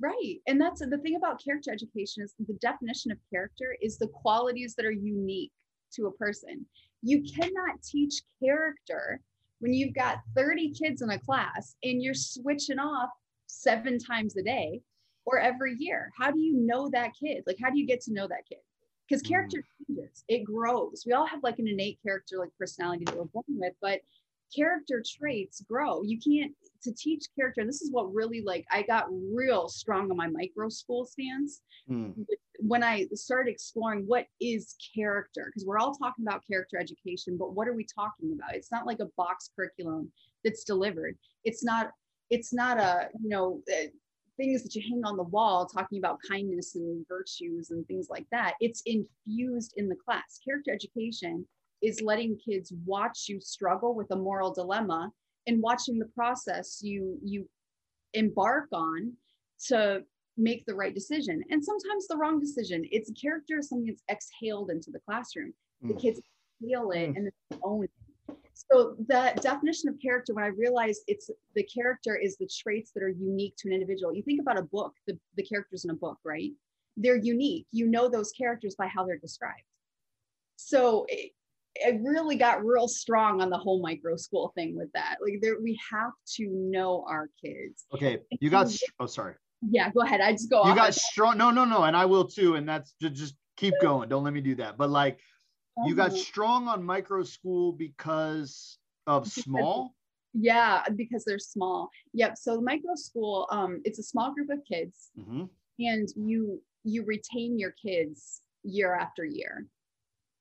right. And that's the thing about character education is the definition of character is the qualities that are unique to a person. You cannot teach character when you've got 30 kids in a class and you're switching off 7 times a day or every year. How do you know that kid? Like, how do you get to know that kid? Because character changes, it grows. We all have like an innate character, like personality that we're born with, but character traits grow. You can't, to teach character, and this is what really, like, I got real strong on my micro school stance when I started exploring what is character, because we're all talking about character education, but what are we talking about? It's not like a box curriculum that's delivered. It's not a, you know, things that you hang on the wall talking about kindness and virtues and things like that. It's infused in the class. Character education is letting kids watch you struggle with a moral dilemma and watching the process you embark on to make the right decision, and sometimes the wrong decision. It's character, something that's exhaled into the classroom. The kids feel it and it's own it. So the definition of character, when I realized it's the character is the traits that are unique to an individual. You think about a book, the characters in a book, right? They're unique. You know those characters by how they're described. So I really got real strong on the whole micro school thing with that. Like, there, we have to know our kids. Okay, you got, oh, sorry. Yeah, go ahead. I just go off. You got strong, no, and I will too. And that's, just keep going. Don't let me do that. But like, you got strong on micro school because of small? Yeah, because they're small. Yep, so micro school, it's a small group of kids and you retain your kids year after year.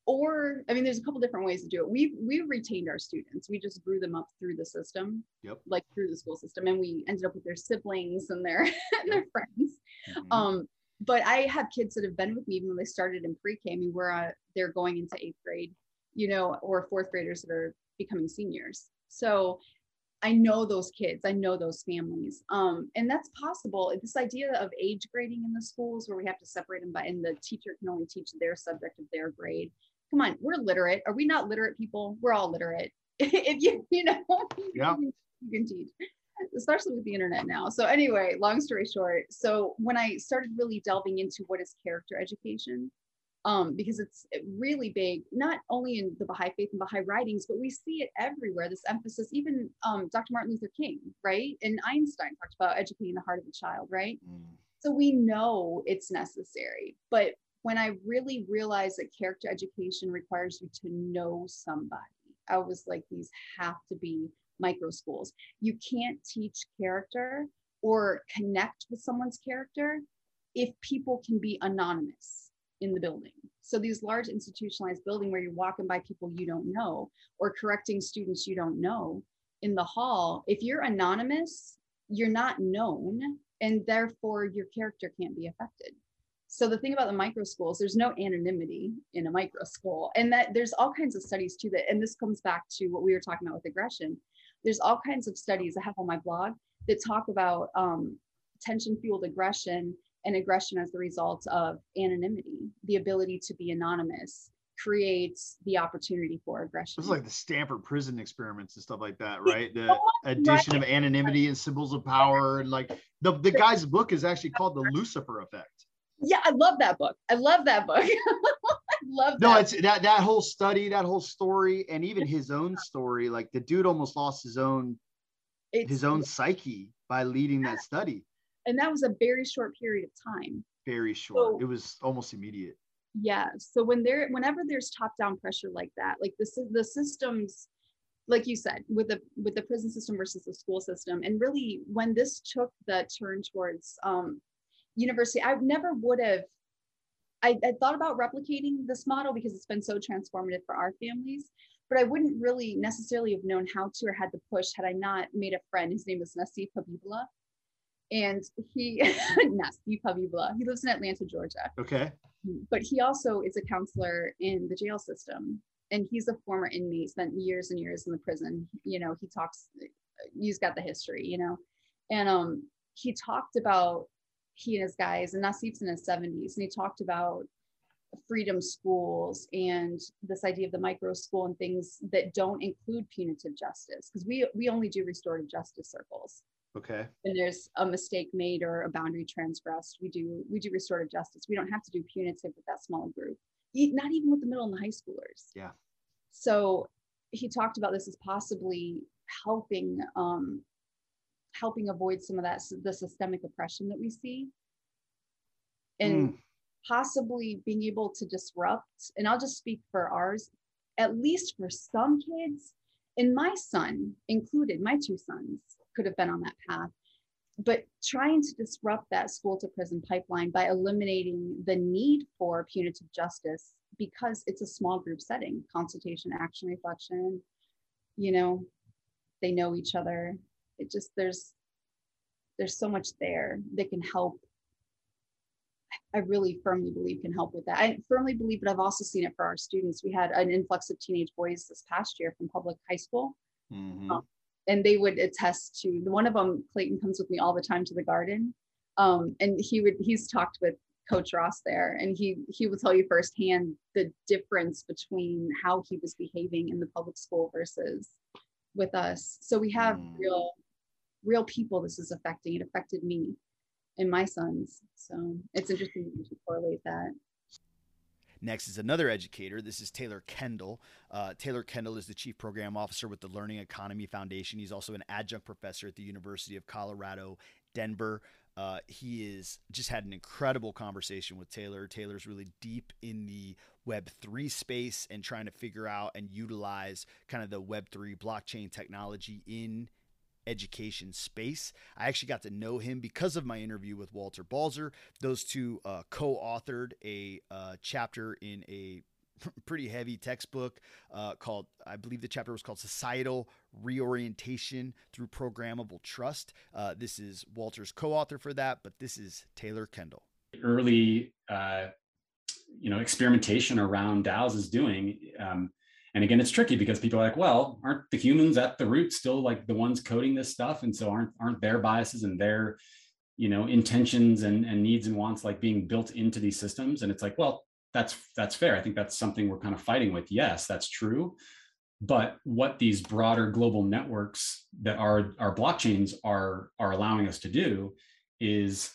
Or, I mean, there's a couple different ways to do it. We've retained our students. We just grew them up through the system, like through the school system. And we ended up with their siblings and their, and their friends. But I have kids that have been with me even when they started in pre-K. I mean, they're going into 8th grade, you know, or 4th graders that are becoming seniors. So I know those kids. I know those families. And that's possible. This idea of age grading in the schools where we have to separate them by, and the teacher can only teach their subject of their grade. Come on, we're literate. Are we not literate people? We're all literate. If you know, you can teach, especially with the internet now. So anyway, long story short. So when I started really delving into what is character education, because it's really big, not only in the Baha'i faith and Baha'i writings, but we see it everywhere, this emphasis, even Dr. Martin Luther King, right? And Einstein talked about educating the heart of the child, right? So we know it's necessary, but when I really realized that character education requires you to know somebody, I was like, these have to be micro schools. You can't teach character or connect with someone's character if people can be anonymous in the building. So these large institutionalized building where you're walking by people you don't know or correcting students you don't know in the hall, if you're anonymous, you're not known, and therefore your character can't be affected. So the thing about the micro schools, there's no anonymity in a micro school, and that there's all kinds of studies too that, and this comes back to what we were talking about with aggression. There's all kinds of studies I have on my blog that talk about tension-fueled aggression and aggression as the result of anonymity. The ability to be anonymous creates the opportunity for aggression. It's like the Stanford prison experiments and stuff like that, right? The addition of anonymity and symbols of power, and like the guy's book is actually called The Lucifer Effect. Yeah, I love that book. I love that book. I love that. No, it's that whole study, that whole story, and even his own story. Like, the dude almost lost his own psyche by leading that study. And that was a very short period of time. Very short. So, it was almost immediate. Yeah. So whenever there's top-down pressure like that, like this is the systems, like you said, with the prison system versus the school system, and really when this took the turn towards university, I never would have, I thought about replicating this model because it's been so transformative for our families, but I wouldn't really necessarily have known how to or had the push had I not made a friend. His name was Nasif Pavibla, and he lives in Atlanta, Georgia. Okay. But he also is a counselor in the jail system, and he's a former inmate, spent years and years in the prison. You know, he's got the history, you know, and he talked about, he and his guys, and Nasif's in his 70s, and he talked about freedom schools and this idea of the micro school and things that don't include punitive justice, because we only do restorative justice circles. Okay. When there's a mistake made or a boundary transgressed, we do restorative justice. We don't have to do punitive with that small group, not even with the middle and the high schoolers. Yeah. So he talked about this as possibly helping, helping avoid some of that, the systemic oppression that we see, and possibly being able to disrupt. And I'll just speak for ours, at least for some kids, and my son included, my two sons could have been on that path, but trying to disrupt that school to prison pipeline by eliminating the need for punitive justice, because it's a small group setting, consultation, action, reflection, you know, they know each other. It just, there's so much there that can help. I really firmly believe can help with that. I firmly believe, but I've also seen it for our students. We had an influx of teenage boys this past year from public high school. Mm-hmm. And they would attest to, one of them, Clayton, comes with me all the time to the garden. And he's talked with Coach Ross there, and he will tell you firsthand the difference between how he was behaving in the public school versus with us. So we have real people this is affecting. It affected me and my sons. So it's interesting to correlate that. Next is another educator. This is Taylor Kendall. Taylor Kendall is the Chief Program Officer with the Learning Economy Foundation. He's also an adjunct professor at the University of Colorado, Denver. He is just had an incredible conversation with Taylor. Taylor's really deep in the Web3 space and trying to figure out and utilize kind of the Web3 blockchain technology in education space. I actually got to know him because of my interview with Walter Balzer. Those two co-authored a chapter in a pretty heavy textbook called, I believe the chapter was called Societal Reorientation Through Programmable Trust. This is Walter's co-author for that, but this is Taylor Kendall. Early, experimentation around DAOs is doing, and again, it's tricky because people are like, well, aren't the humans at the root still like the ones coding this stuff? And so aren't their biases and their, intentions and needs and wants like being built into these systems? And it's like, well, that's fair. I think that's something we're kind of fighting with. Yes, that's true. But what these broader global networks that are our blockchains are allowing us to do is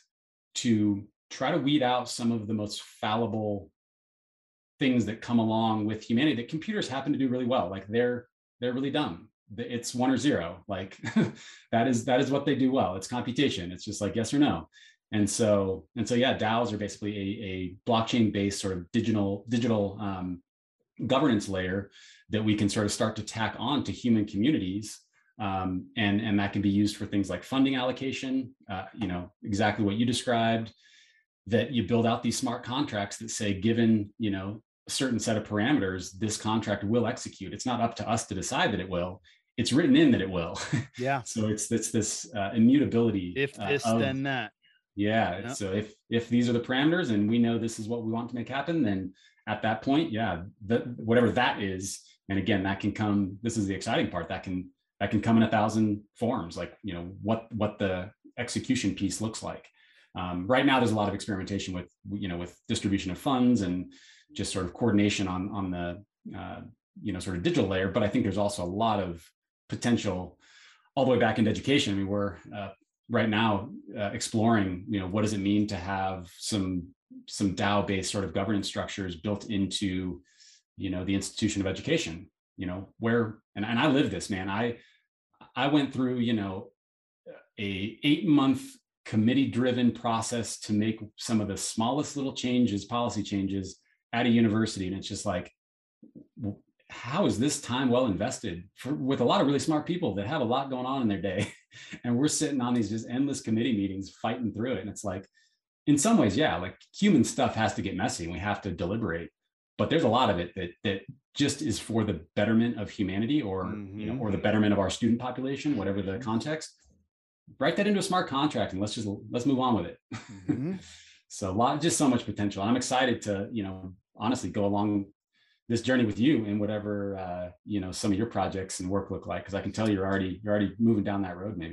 to try to weed out some of the most fallible things that come along with humanity that computers happen to do really well. Like they're really dumb. It's one or zero. Like that is what they do well. It's computation. It's just like yes or no. And so yeah, DAOs are basically a blockchain-based sort of digital governance layer that we can sort of start to tack on to human communities. And that can be used for things like funding allocation, exactly what you described, that you build out these smart contracts that say, given, a certain set of parameters, this contract will execute. It's not up to us to decide that it will. It's written in that it will. Yeah. So it's this immutability. If this, then that. Yeah. Yep. So if these are the parameters and we know this is what we want to make happen, then at that point, yeah, whatever that is. And again, that can come. This is the exciting part. That can come in 1,000 forms. Like what the execution piece looks like. Right now, there's a lot of experimentation with with distribution of funds and just sort of coordination on the sort of digital layer. But I think there's also a lot of potential all the way back into education. I mean, we're right now exploring what does it mean to have some DAO-based sort of governance structures built into the institution of education. Where and I live this, man. I went through a 8-month committee-driven process to make some of the smallest little changes, policy changes at a university. And it's just like, how is this time well invested with a lot of really smart people that have a lot going on in their day? And we're sitting on these just endless committee meetings fighting through it. And it's like, in some ways, yeah, like human stuff has to get messy and we have to deliberate, but there's a lot of it that just is for the betterment of humanity or, or the betterment of our student population, whatever the context. Write that into a smart contract and let's move on with it. Mm-hmm. So just so much potential. I'm excited to, honestly go along this journey with you and whatever, some of your projects and work look like. Cause I can tell you're already moving down that road maybe.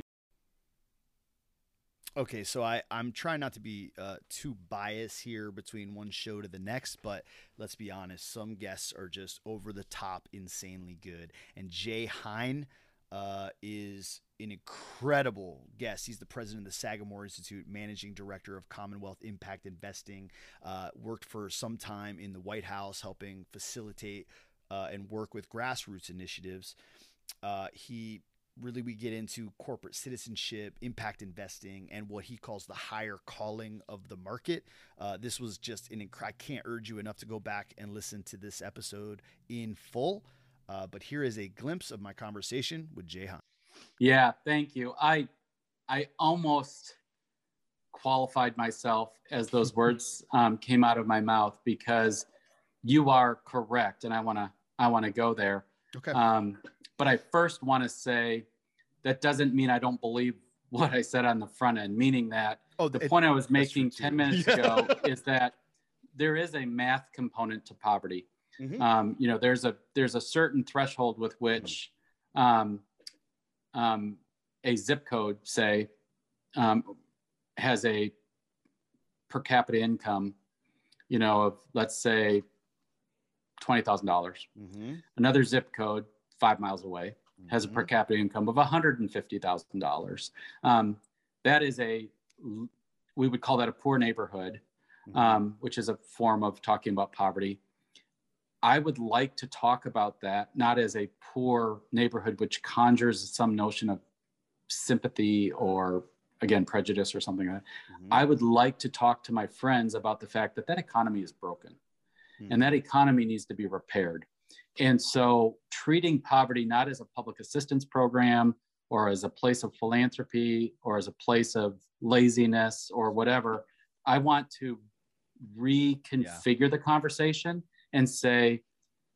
Okay. So I'm trying not to be too biased here between one show to the next, but let's be honest. Some guests are just over the top, insanely good. And Jay Hine, is an incredible guest. He's the president of the Sagamore Institute, managing director of Commonwealth Impact Investing, worked for some time in the White House, helping facilitate and work with grassroots initiatives. We get into corporate citizenship, impact investing, and what he calls the higher calling of the market. This was just I can't urge you enough to go back and listen to this episode in full. But here is a glimpse of my conversation with Jay Hine. Yeah, thank you. I almost qualified myself as those words came out of my mouth, because you are correct, and I wanna go there. Okay. But I first want to say that doesn't mean I don't believe what I said on the front end, meaning that the point I was making 10 minutes ago is that there is a math component to poverty. Mm-hmm. There's a certain threshold with which a zip code, say, has a per capita income, of, let's say, $20,000. Mm-hmm. Another zip code 5 miles away has a per capita income of $150,000. That is we would call that a poor neighborhood, which is a form of talking about poverty. I would like to talk about that, not as a poor neighborhood, which conjures some notion of sympathy or, again, prejudice or something like that. Mm-hmm. I would like to talk to my friends about the fact that economy is broken, and that economy needs to be repaired. And so treating poverty not as a public assistance program or as a place of philanthropy or as a place of laziness or whatever, I want to reconfigure the conversation and say,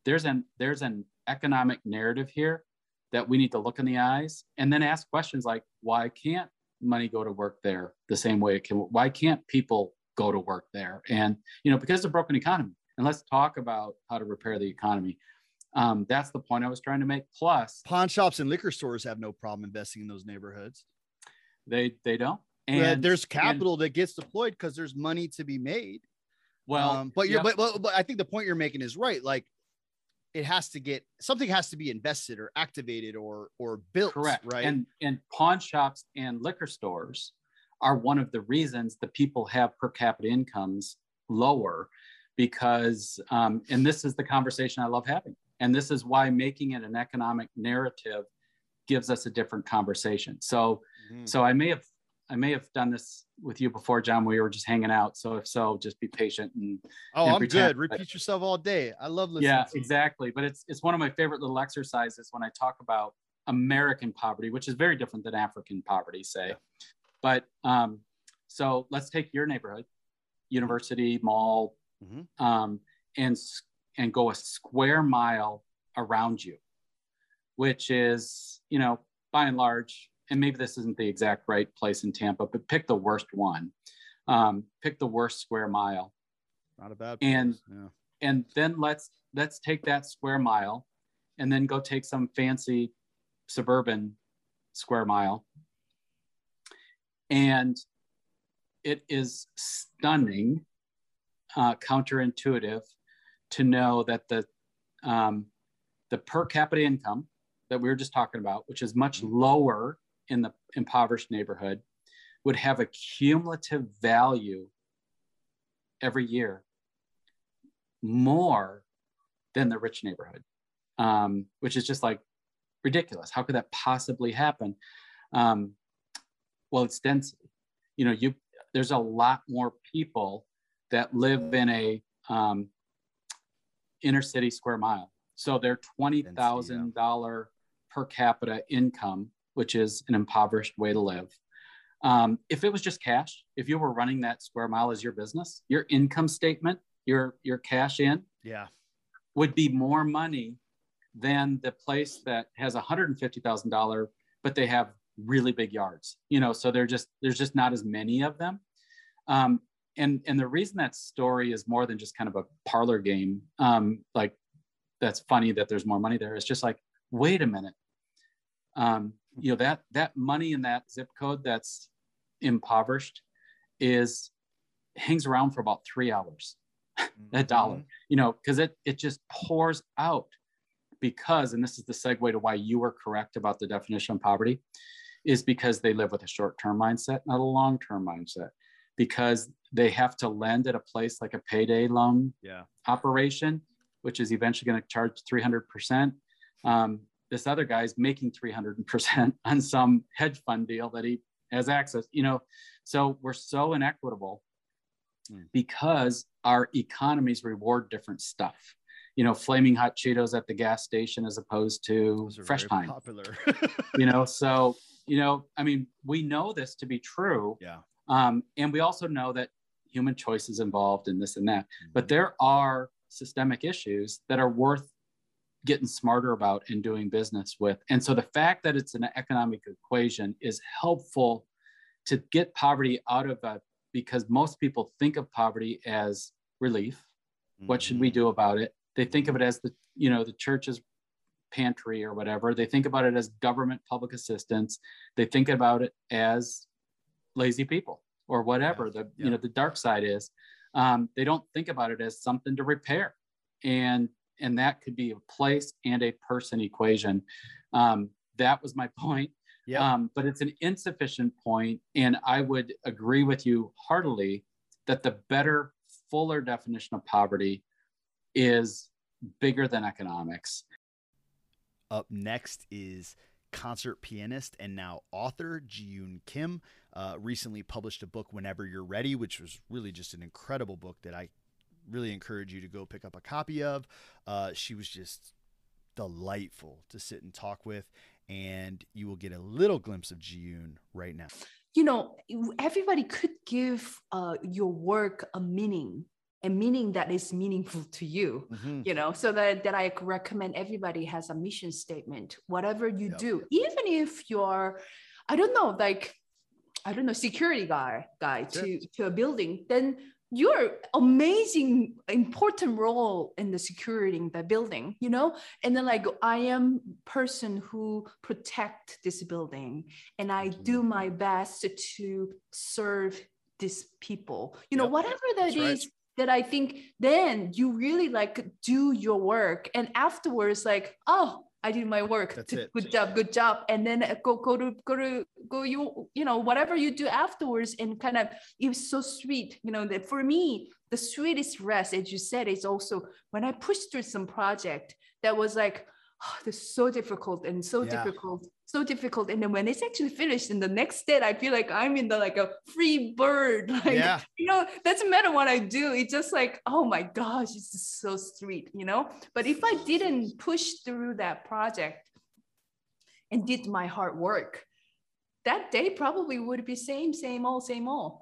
there's an economic narrative here that we need to look in the eyes and then ask questions like, why can't money go to work there the same way it can? Why can't people go to work there? And, because it's a broken economy. And let's talk about how to repair the economy. That's the point I was trying to make. Plus, pawn shops and liquor stores have no problem investing in those neighborhoods. They don't. And there's capital that gets deployed because there's money to be made. Well, but I think the point you're making is right. Like, it has to something has to be invested or activated or built. Correct. Right. And pawn shops and liquor stores are one of the reasons the people have per capita incomes lower, because and this is the conversation I love having. And this is why making it an economic narrative gives us a different conversation. So, I may have done this with you before, John. We were just hanging out. So if so, just be patient and I'm pretend. Good. Repeat yourself all day. I love listening. Yeah, exactly. But it's one of my favorite little exercises when I talk about American poverty, which is very different than African poverty, say. Yeah. But so let's take your neighborhood, university, mall, and go a square mile around you, which is, by and large, and maybe this isn't the exact right place in Tampa, but pick the worst one, pick the worst square mile. Not a bad place. And then let's take that square mile and then go take some fancy suburban square mile. And it is stunning, counterintuitive, to know that the per capita income that we were just talking about, which is much lower in the impoverished neighborhood, would have a cumulative value every year more than the rich neighborhood, which is just like ridiculous. How could that possibly happen? Well, it's density. There's a lot more people that live in a inner city square mile. So their $20,000 per capita income, which is an impoverished way to live. If it was just cash, if you were running that square mile as your business, your income statement, your cash in, would be more money than the place that has $150,000, but they have really big yards. So there's just not as many of them. And the reason that story is more than just kind of a parlor game, like that's funny that there's more money there. It's just like, wait a minute, that money in that zip code that's impoverished hangs around for about 3 hours, $1, because it just pours out because, and this is the segue to why you were correct about the definition of poverty, is because they live with a short-term mindset, not a long-term mindset, because they have to lend at a place like a payday loan operation, which is eventually going to charge 300%. This other guy's making 300% on some hedge fund deal that he has access, you know, so we're so inequitable because our economies reward different stuff. You know, flaming hot Cheetos at the gas station as opposed to fresh pine. Popular. You know, so, you know, I mean, we know this to be true. Yeah. And we also know that human choice is involved in this and that, but there are systemic issues that are worth getting smarter about and doing business with. And so the fact that it's an economic equation is helpful to get poverty out of it, because most people think of poverty as relief. What should we do about it? They think of it as the, you know, the church's pantry or whatever. They think about it as government public assistance. They think about it as lazy people or whatever you know, the dark side is. They don't think about it as something to repair. And that could be a place and a person equation. That was my point. But it's an insufficient point. And I would agree with you heartily that the better, fuller definition of poverty is bigger than economics. Up next is concert pianist and now author Ji-Yoon Kim. Recently published a book, Whenever You're Ready, which was really just an incredible book that I really encourage you to go pick up a copy of. She was just delightful to sit and talk with, and you will get a little glimpse of Ji-Yoon right now. You know, everybody could give your work a meaning, and meaning that is meaningful to you, you know, so that I recommend everybody has a mission statement, whatever you do, even if you're, I don't know, like, I don't know, security guy to a building, then you're amazing, important role in the security in the building, you know? And then like, I am person who protect this building, and I do my best to serve these people, you know, whatever that is, that I think then you really like do your work, and afterwards, like, oh, I did my work. That's it. Good job. And then go, you know, whatever you do afterwards, and kind of, it's so sweet, you know, that for me, the sweetest rest, as you said, is also when I pushed through some project that was like, oh, this is so difficult and so difficult. And then when it's actually finished in the next day, I feel like I'm in the, like a free bird, like, you know, doesn't matter what I do. It's just like, oh my gosh, this is so sweet, you know, but if I didn't push through that project and did my hard work, that day probably would be same old.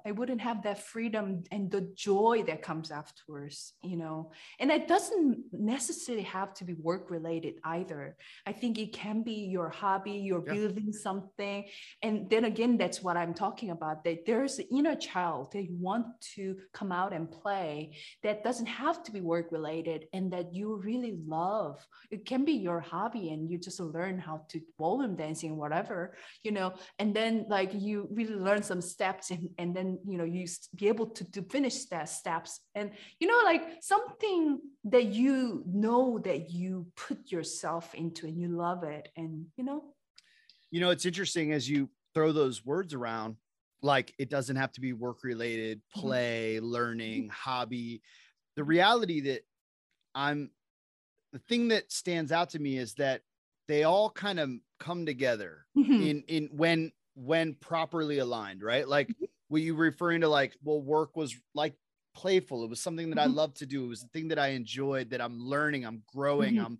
I wouldn't have that freedom and the joy that comes afterwards, you know, and that doesn't necessarily have to be work related either. I think it can be your hobby, you're building something. And then again, that's what I'm talking about, that there's an inner child that you want to come out and play that doesn't have to be work related and that you really love. It can be your hobby and you just learn how to ballroom dancing, whatever, you know, and then like you really learn some steps and then, you know, you be able to finish that steps and, you know, like something that, you know, that you put yourself into and you love it. And, you know, it's interesting as you throw those words around, like it doesn't have to be work related, play, learning, hobby. The reality that the thing that stands out to me is that they all kind of come together in when properly aligned, right? Like were you referring to like, well, work was like playful. It was something that I loved to do. It was the thing that I enjoyed, that I'm learning, I'm growing.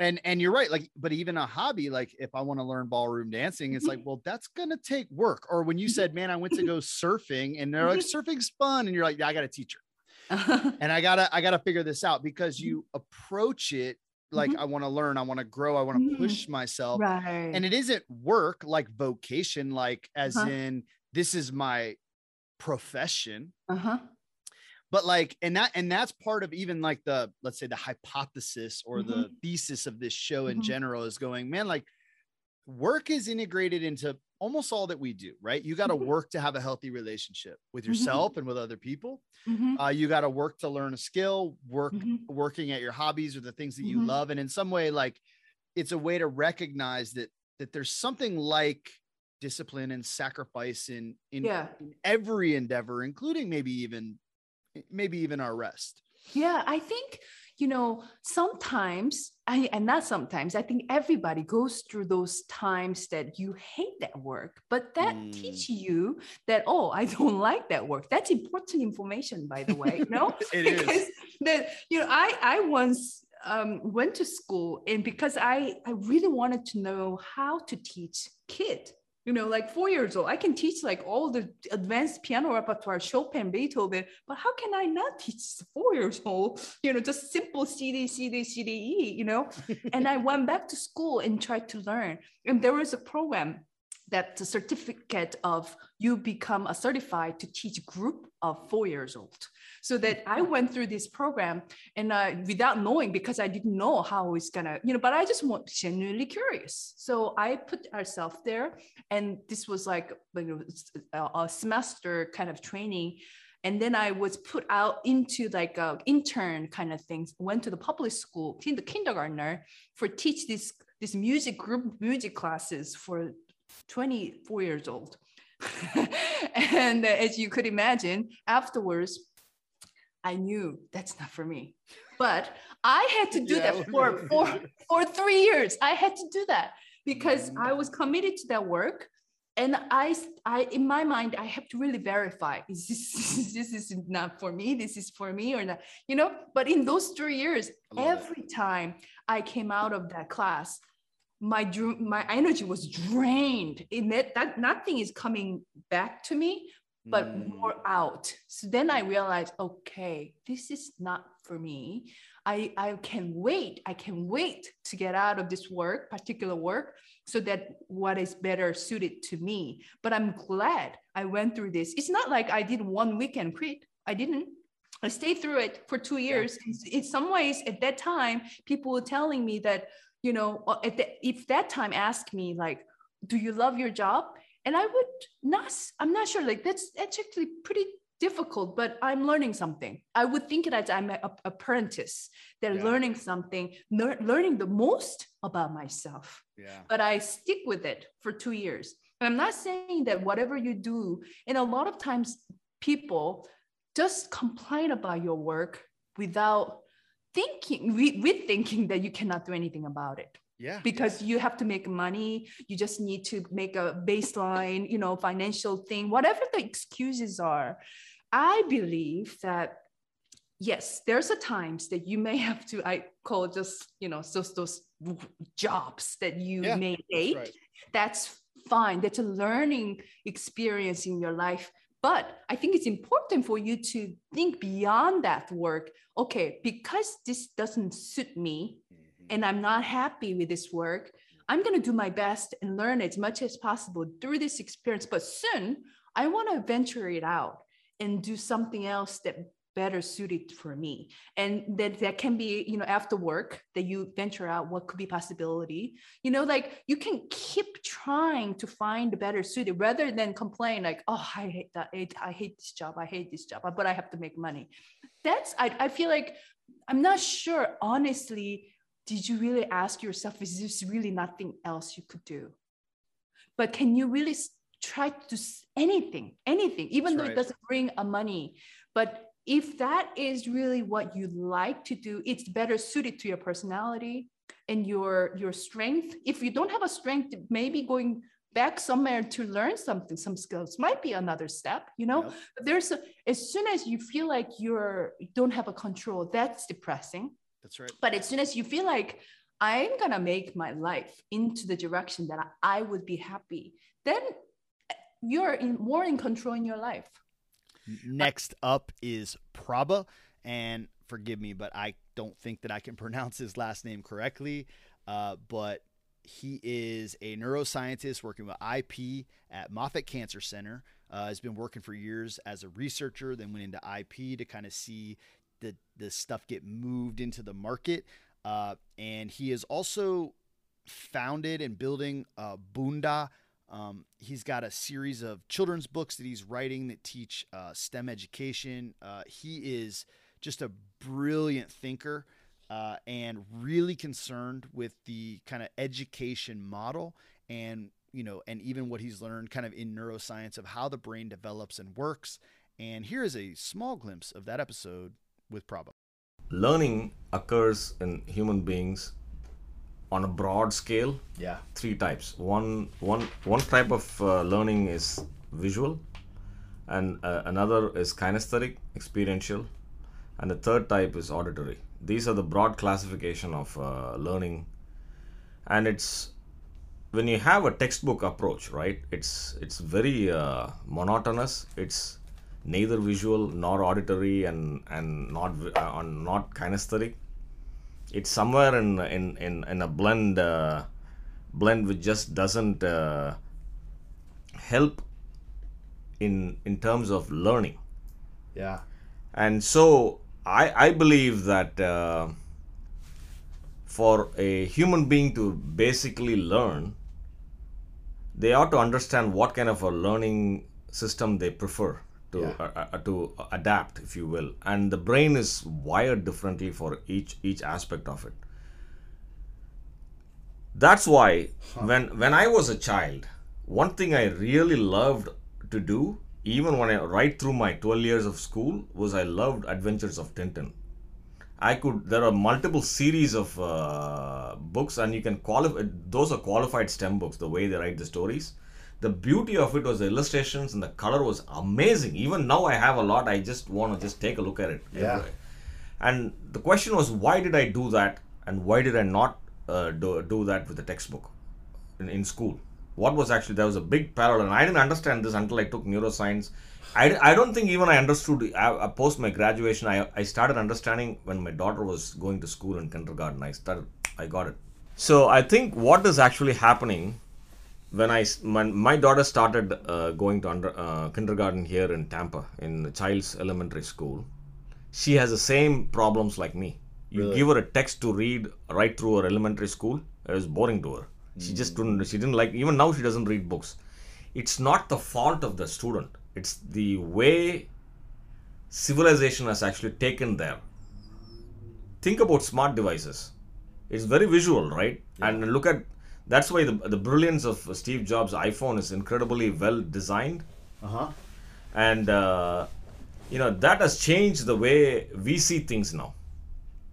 And you're right. Like, but even a hobby, like if I want to learn ballroom dancing, it's like, well, that's going to take work. Or when you said, man, I went to go surfing and they're like, surfing's fun. And you're like, yeah, I got a teacher and I gotta figure this out, because you approach it like I want to learn, I want to grow, I want to push myself. Right. And it isn't work like vocation, like as in this is my profession. But like, and that's part of even like the, let's say the hypothesis or the thesis of this show in general is going, man, like work is integrated into almost all that we do, right? You got to work to have a healthy relationship with yourself and with other people. You got to work to learn a skill, working at your hobbies or the things that you love. And in some way, like, it's a way to recognize that, there's something like discipline and sacrifice in every endeavor, including maybe even our rest. Yeah. I think, you know, sometimes I think everybody goes through those times that you hate that work, but that teach you that, oh, I don't like that work. That's important information, by the way. No, it is. That, you know, I once went to school, and because I really wanted to know how to teach kids, you know, like 4 years old, I can teach like all the advanced piano repertoire, Chopin, Beethoven, but how can I not teach 4 years old, you know, just simple C, D, E, you know? And I went back to school and tried to learn. And there was a program that the certificate of you become a certified to teach group of 4 years old. So that I went through this program and without knowing, because I didn't know how it's gonna, you know, but I just was genuinely curious. So I put ourselves there, and this was like, you know, a semester kind of training. And then I was put out into like an intern kind of things, went to the public school, the kindergartner, for teach this music group, music classes for 24 years old. And as you could imagine, afterwards, I knew that's not for me, but I had to do that for 3 years. I had to do that because I was committed to that work. And I, in my mind, I have to really verify, is this not for me? This is for me or not, you know? But in those 3 years, every time I came out of that class, my energy was drained in that nothing is coming back to me, but more out. So then I realized, okay, this is not for me. I can wait to get out of this particular work, so that what is better suited to me. But I'm glad I went through this. It's not like I did one weekend quit. I stayed through it for 2 years. Yeah. In some ways, at that time, people were telling me that, you know, if that time asked me, like, do you love your job? And I'm not sure, like, that's actually pretty difficult, but I'm learning something. I would think that I'm an apprentice. They're learning something, learning the most about myself. Yeah. But I stick with it for 2 years. And I'm not saying that whatever you do, and a lot of times people just complain about your work without rethinking that you cannot do anything about it. Yeah. Because you have to make money, you just need to make a baseline, you know, financial thing, whatever the excuses are. I believe that, yes, there's a times that you may have to, I call just, you know, those jobs that you may hate. Right. That's fine. That's a learning experience in your life. But I think it's important for you to think beyond that work. Okay, because this doesn't suit me and I'm not happy with this work, I'm going to do my best and learn as much as possible through this experience. But soon I want to venture it out and do something else that better suited for me. And that can be, you know, after work that you venture out what could be possibility, you know, like you can keep trying to find a better suited rather than complain like, oh, I hate that. I hate this job. I hate this job, but I have to make money. I feel like, I'm not sure, honestly, did you really ask yourself, is this really nothing else you could do? But can you really try to do anything, even though it doesn't bring a money, but if that is really what you like to do, it's better suited to your personality and your strength. If you don't have a strength, maybe going back somewhere to learn something, some skills might be another step, you know. Yep. But as soon as you feel like you don't have a control, that's depressing. That's right. But as soon as you feel like I'm gonna make my life into the direction that I would be happy, then you're more in control in your life. Next up is Prabha, and forgive me, but I don't think that I can pronounce his last name correctly, but he is a neuroscientist working with IP at Moffitt Cancer Center. Has been working for years as a researcher, then went into IP to kind of see the stuff get moved into the market, and he is also founded and building Boonda He's got a series of children's books that he's writing that teach STEM education. He is just a brilliant thinker and really concerned with the kind of education model and, you know, and even what he's learned kind of in neuroscience of how the brain develops and works. And here is a small glimpse of that episode with Prabha. Learning occurs in human beings on a broad scale. Yeah. Three types. One type of learning is visual, and another is kinesthetic, experiential, and the third type is auditory. These are the broad classification of learning, and it's when you have a textbook approach, right? It's very monotonous. It's neither visual nor auditory and not kinesthetic. It's somewhere in a blend, which just doesn't help in terms of learning. Yeah. And so I believe that for a human being to basically learn, they ought to understand what kind of a learning system they prefer to, to adapt, if you will. And the brain is wired differently for each aspect of it. That's why when I was a child, one thing I really loved to do, even when I right through my 12 years of school, was I loved Adventures of Tintin. There are multiple series of books, and you can qualify. Those are qualified STEM books, the way they write the stories. The beauty of it was the illustrations, and the color was amazing. Even now I have a lot. I just want to just take a look at it. Yeah. And the question was, why did I do that? And why did I not do that with the textbook in school? What was actually, there was a big parallel. And I didn't understand this until I took neuroscience. I don't think even I understood. Post my graduation, I started understanding when my daughter was going to school in kindergarten. I got it. So I think what is actually happening, when my daughter started going to kindergarten here in Tampa, in the Child's Elementary School, she has the same problems like me. Really? Give her a text to read right through her elementary school, it was boring to her. She just didn't like, even now she doesn't read books. It's not the fault of the student. It's the way civilization has actually taken there. Think about smart devices. It's very visual, right? Yeah. And look at, that's why the brilliance of Steve Jobs' iPhone is incredibly well designed. Uh-huh. And, you know, that has changed the way we see things now.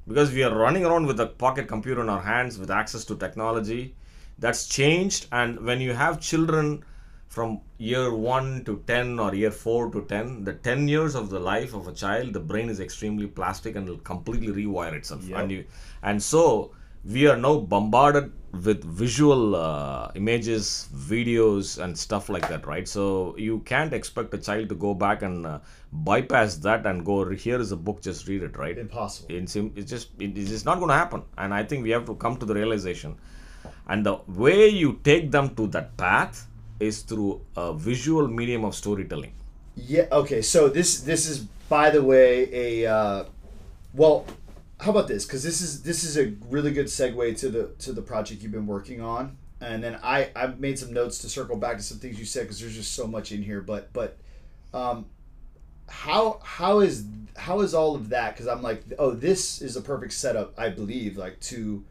Because we are running around with a pocket computer in our hands with access to technology. That's changed. And when you have children from year 1 to 10 or year 4 to 10, the 10 years of the life of a child, the brain is extremely plastic and will completely rewire itself. Yep. And so we are now bombarded with visual images, videos, and stuff like that, right? So you can't expect a child to go back and bypass that and go, here is a book, just read it, right? Impossible. It's just not going to happen. And I think we have to come to the realization. And the way you take them to that path is through a visual medium of storytelling. Yeah. Okay. So this is, by the way, a well. How about this? Because this is a really good segue to the project you've been working on, and then I've made some notes to circle back to some things you said because there's just so much in here. But how is all of that? Because I'm like, oh, this is a perfect setup, I believe, like to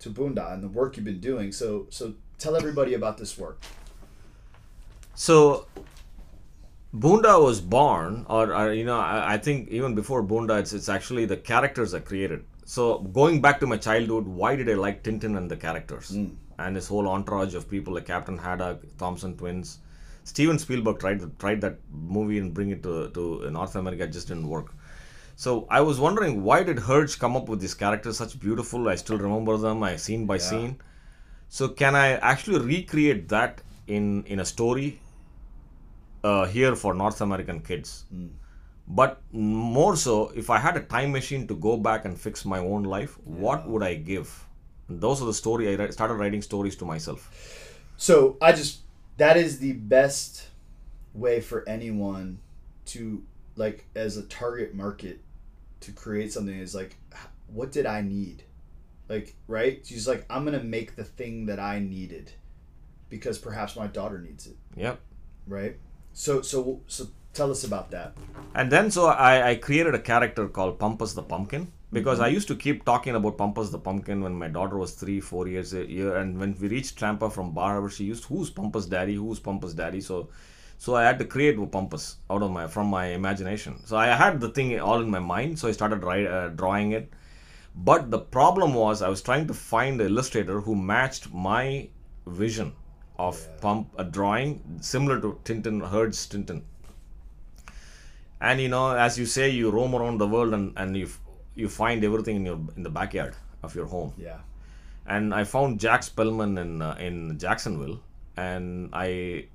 Boonda and the work you've been doing. So tell everybody about this work. So Boonda was born, or you know, I think even before Boonda, it's actually the characters are created. So going back to my childhood, why did I like Tintin and the characters? Mm. And this whole entourage of people like Captain Haddock, Thompson Twins. Steven Spielberg tried that movie and bring it to North America, it just didn't work. So I was wondering, why did Herge come up with these characters, such beautiful, I still remember them, I scene by scene. So can I actually recreate that in a story? Here for North American kids. Mm. But more so, if I had a time machine to go back and fix my own life, what would I give? And those are the story. I started writing stories to myself. So that is the best way for anyone to, like, as a target market, to create something is like, what did I need? Like, right? She's like, I'm going to make the thing that I needed. because perhaps my daughter needs it. Yep. Right? So tell us about that. And then I created a character called Pumpus the Pumpkin, because I used to keep talking about Pumpus the Pumpkin when my daughter was 3, 4 years, and when we reached Tampa from Bar Harbor, she used, "Who's Pumpus Daddy? Who's Pumpus Daddy?" So I had to create Pumpus out of from my imagination. So I had the thing all in my mind, so I started drawing it. But the problem was I was trying to find an illustrator who matched my vision of a drawing similar to Tintin, Heard's Tintin. And you know, as you say, you roam around the world and you find everything in the backyard of your home. Yeah. And I found Jack Spellman in Jacksonville, and I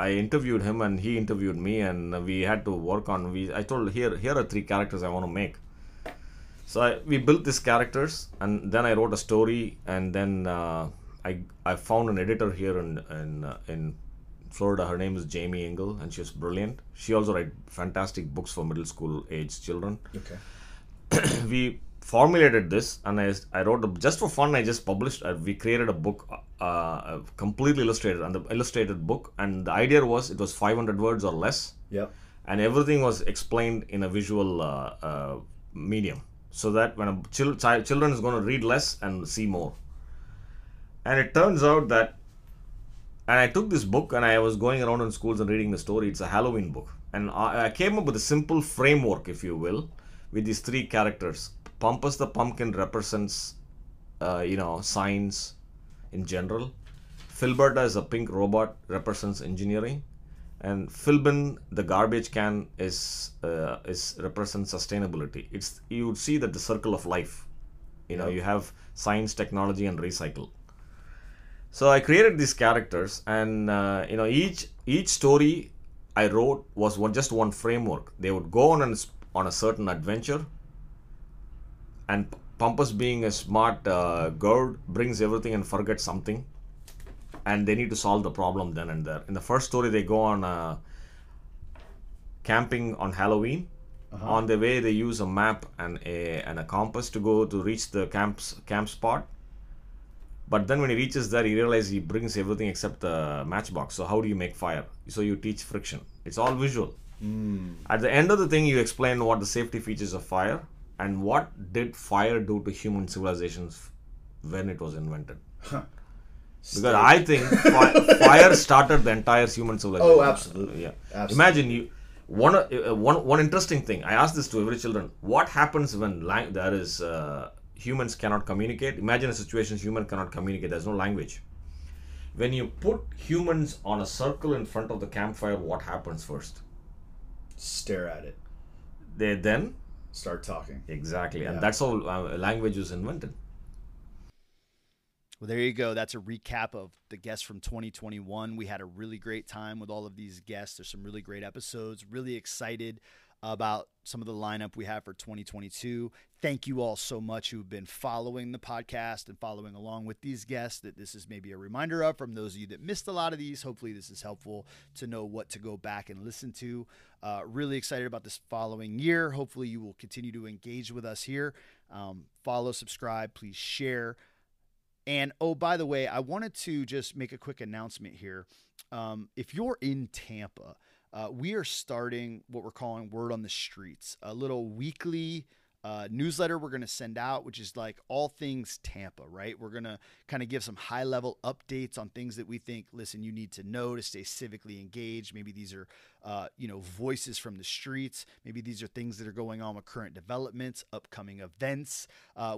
interviewed him and he interviewed me, and we had to work on. I told, here are 3 characters I want to make. So we built these characters, and then I wrote a story, and then I found an editor here in Florida. Her name is Jamie Engel, and she's brilliant. She also writes fantastic books for middle school age children. Okay. We formulated this, and I wrote just for fun. I just published. We created a book, completely illustrated, and the illustrated book. And the idea was it was 500 words or less. Yeah. And everything was explained in a visual medium, so that when a children is going to read less and see more. And it turns out that, and I took this book and I was going around in schools and reading the story. It's a Halloween book, and I came up with a simple framework, if you will, with these 3 characters. Pumpus the Pumpkin represents, science in general. Filberta is a pink robot, represents engineering, and Philbin the garbage can represents sustainability. You would see that the circle of life. You have science, technology, and recycle. So I created these characters, and each story I wrote was just one framework. They would go on a certain adventure, and Pumpus, being a smart girl, brings everything and forgets something, and they need to solve the problem then and there. In the first story, they go on camping on Halloween. Uh-huh. On the way, they use a map and a compass to go to reach the camp spot. But then when he reaches there, he realizes he brings everything except the matchbox. So how do you make fire? So you teach friction. It's all visual. Mm. At the end of the thing, you explain what the safety features of fire and what did fire do to human civilizations when it was invented. Huh. Because I think fire started the entire human civilization. Oh, absolutely. Yeah. Absolutely. Imagine you. One interesting thing. I ask this to every children. What happens when there is... humans cannot communicate. Imagine a situation human cannot communicate. There's no language. When you put humans on a circle in front of the campfire, what happens first? Stare at it. They then start talking. Exactly. Yeah. And that's how language was invented. Well, there you go. That's a recap of the guests from 2021. We had a really great time with all of these guests. There's some really great episodes. Really excited about some of the lineup we have for 2022. Thank you all so much who've been following the podcast and following along with these guests, that this is maybe a reminder of, from those of you that missed a lot of these. Hopefully this is helpful to know what to go back and listen to. Really excited about this following year. Hopefully you will continue to engage with us here. Follow, subscribe, please share. And oh, by the way, I wanted to just make a quick announcement here. If you're in Tampa, we are starting what we're calling Word on the Streets, a little weekly newsletter we're going to send out, which is like all things Tampa, right? We're going to kind of give some high-level updates on things that we think, listen, you need to know to stay civically engaged. Maybe these are, voices from the streets. Maybe these are things that are going on with current developments, upcoming events.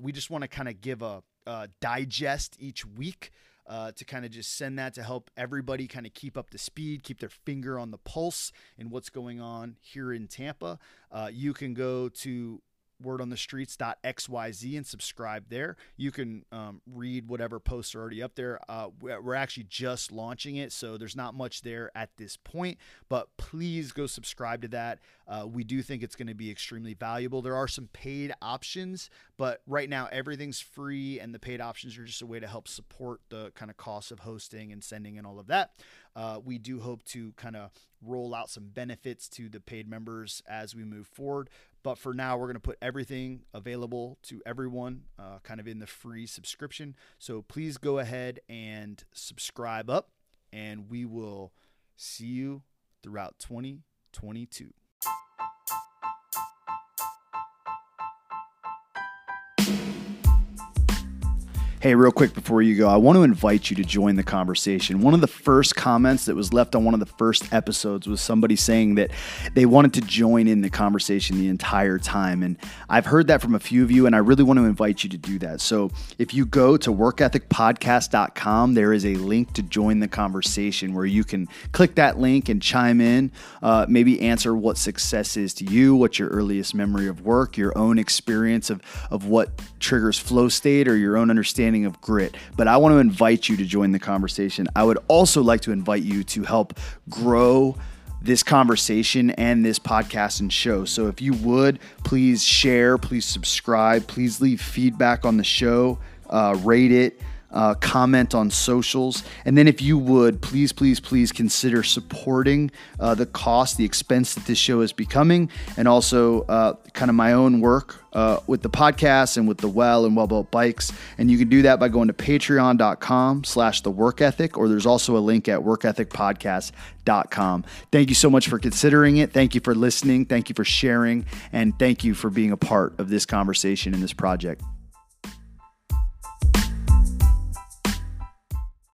We just want to kind of give a digest each week. To kind of just send that to help everybody kind of keep up the speed, keep their finger on the pulse and what's going on here in Tampa. You can go to wordonthestreets.xyz and subscribe there. You can read whatever posts are already up there. We're actually just launching it, so there's not much there at this point, but please go subscribe to that. We do think it's going to be extremely valuable. There are some paid options, but right now everything's free, and the paid options are just a way to help support the kind of cost of hosting and sending and all of that. We do hope to kind of roll out some benefits to the paid members as we move forward, But for now, we're going to put everything available to everyone kind of in the free subscription. So please go ahead and subscribe up, and we will see you throughout 2022. Hey, real quick before you go, I want to invite you to join the conversation. One of the first comments that was left on one of the first episodes was somebody saying that they wanted to join in the conversation the entire time. And I've heard that from a few of you, and I really want to invite you to do that. So if you go to workethicpodcast.com, there is a link to join the conversation where you can click that link and chime in, maybe answer what success is to you, what's your earliest memory of work, your own experience of what triggers flow state, or your own understanding of grit. But I want to invite you to join the conversation. I would also like to invite you to help grow this conversation and this podcast and show. So if you would, please share, please subscribe, please leave feedback on the show, rate it, comment on socials. And then if you would, please, please, please consider supporting the cost, the expense that this show is becoming, and also kind of my own work with the podcast and with the Well and Well Built Bikes. And you can do that by going to patreon.com/theworkethic, or there's also a link at workethicpodcast.com. Thank you so much for considering it. Thank you for listening. Thank you for sharing. And thank you for being a part of this conversation and this project.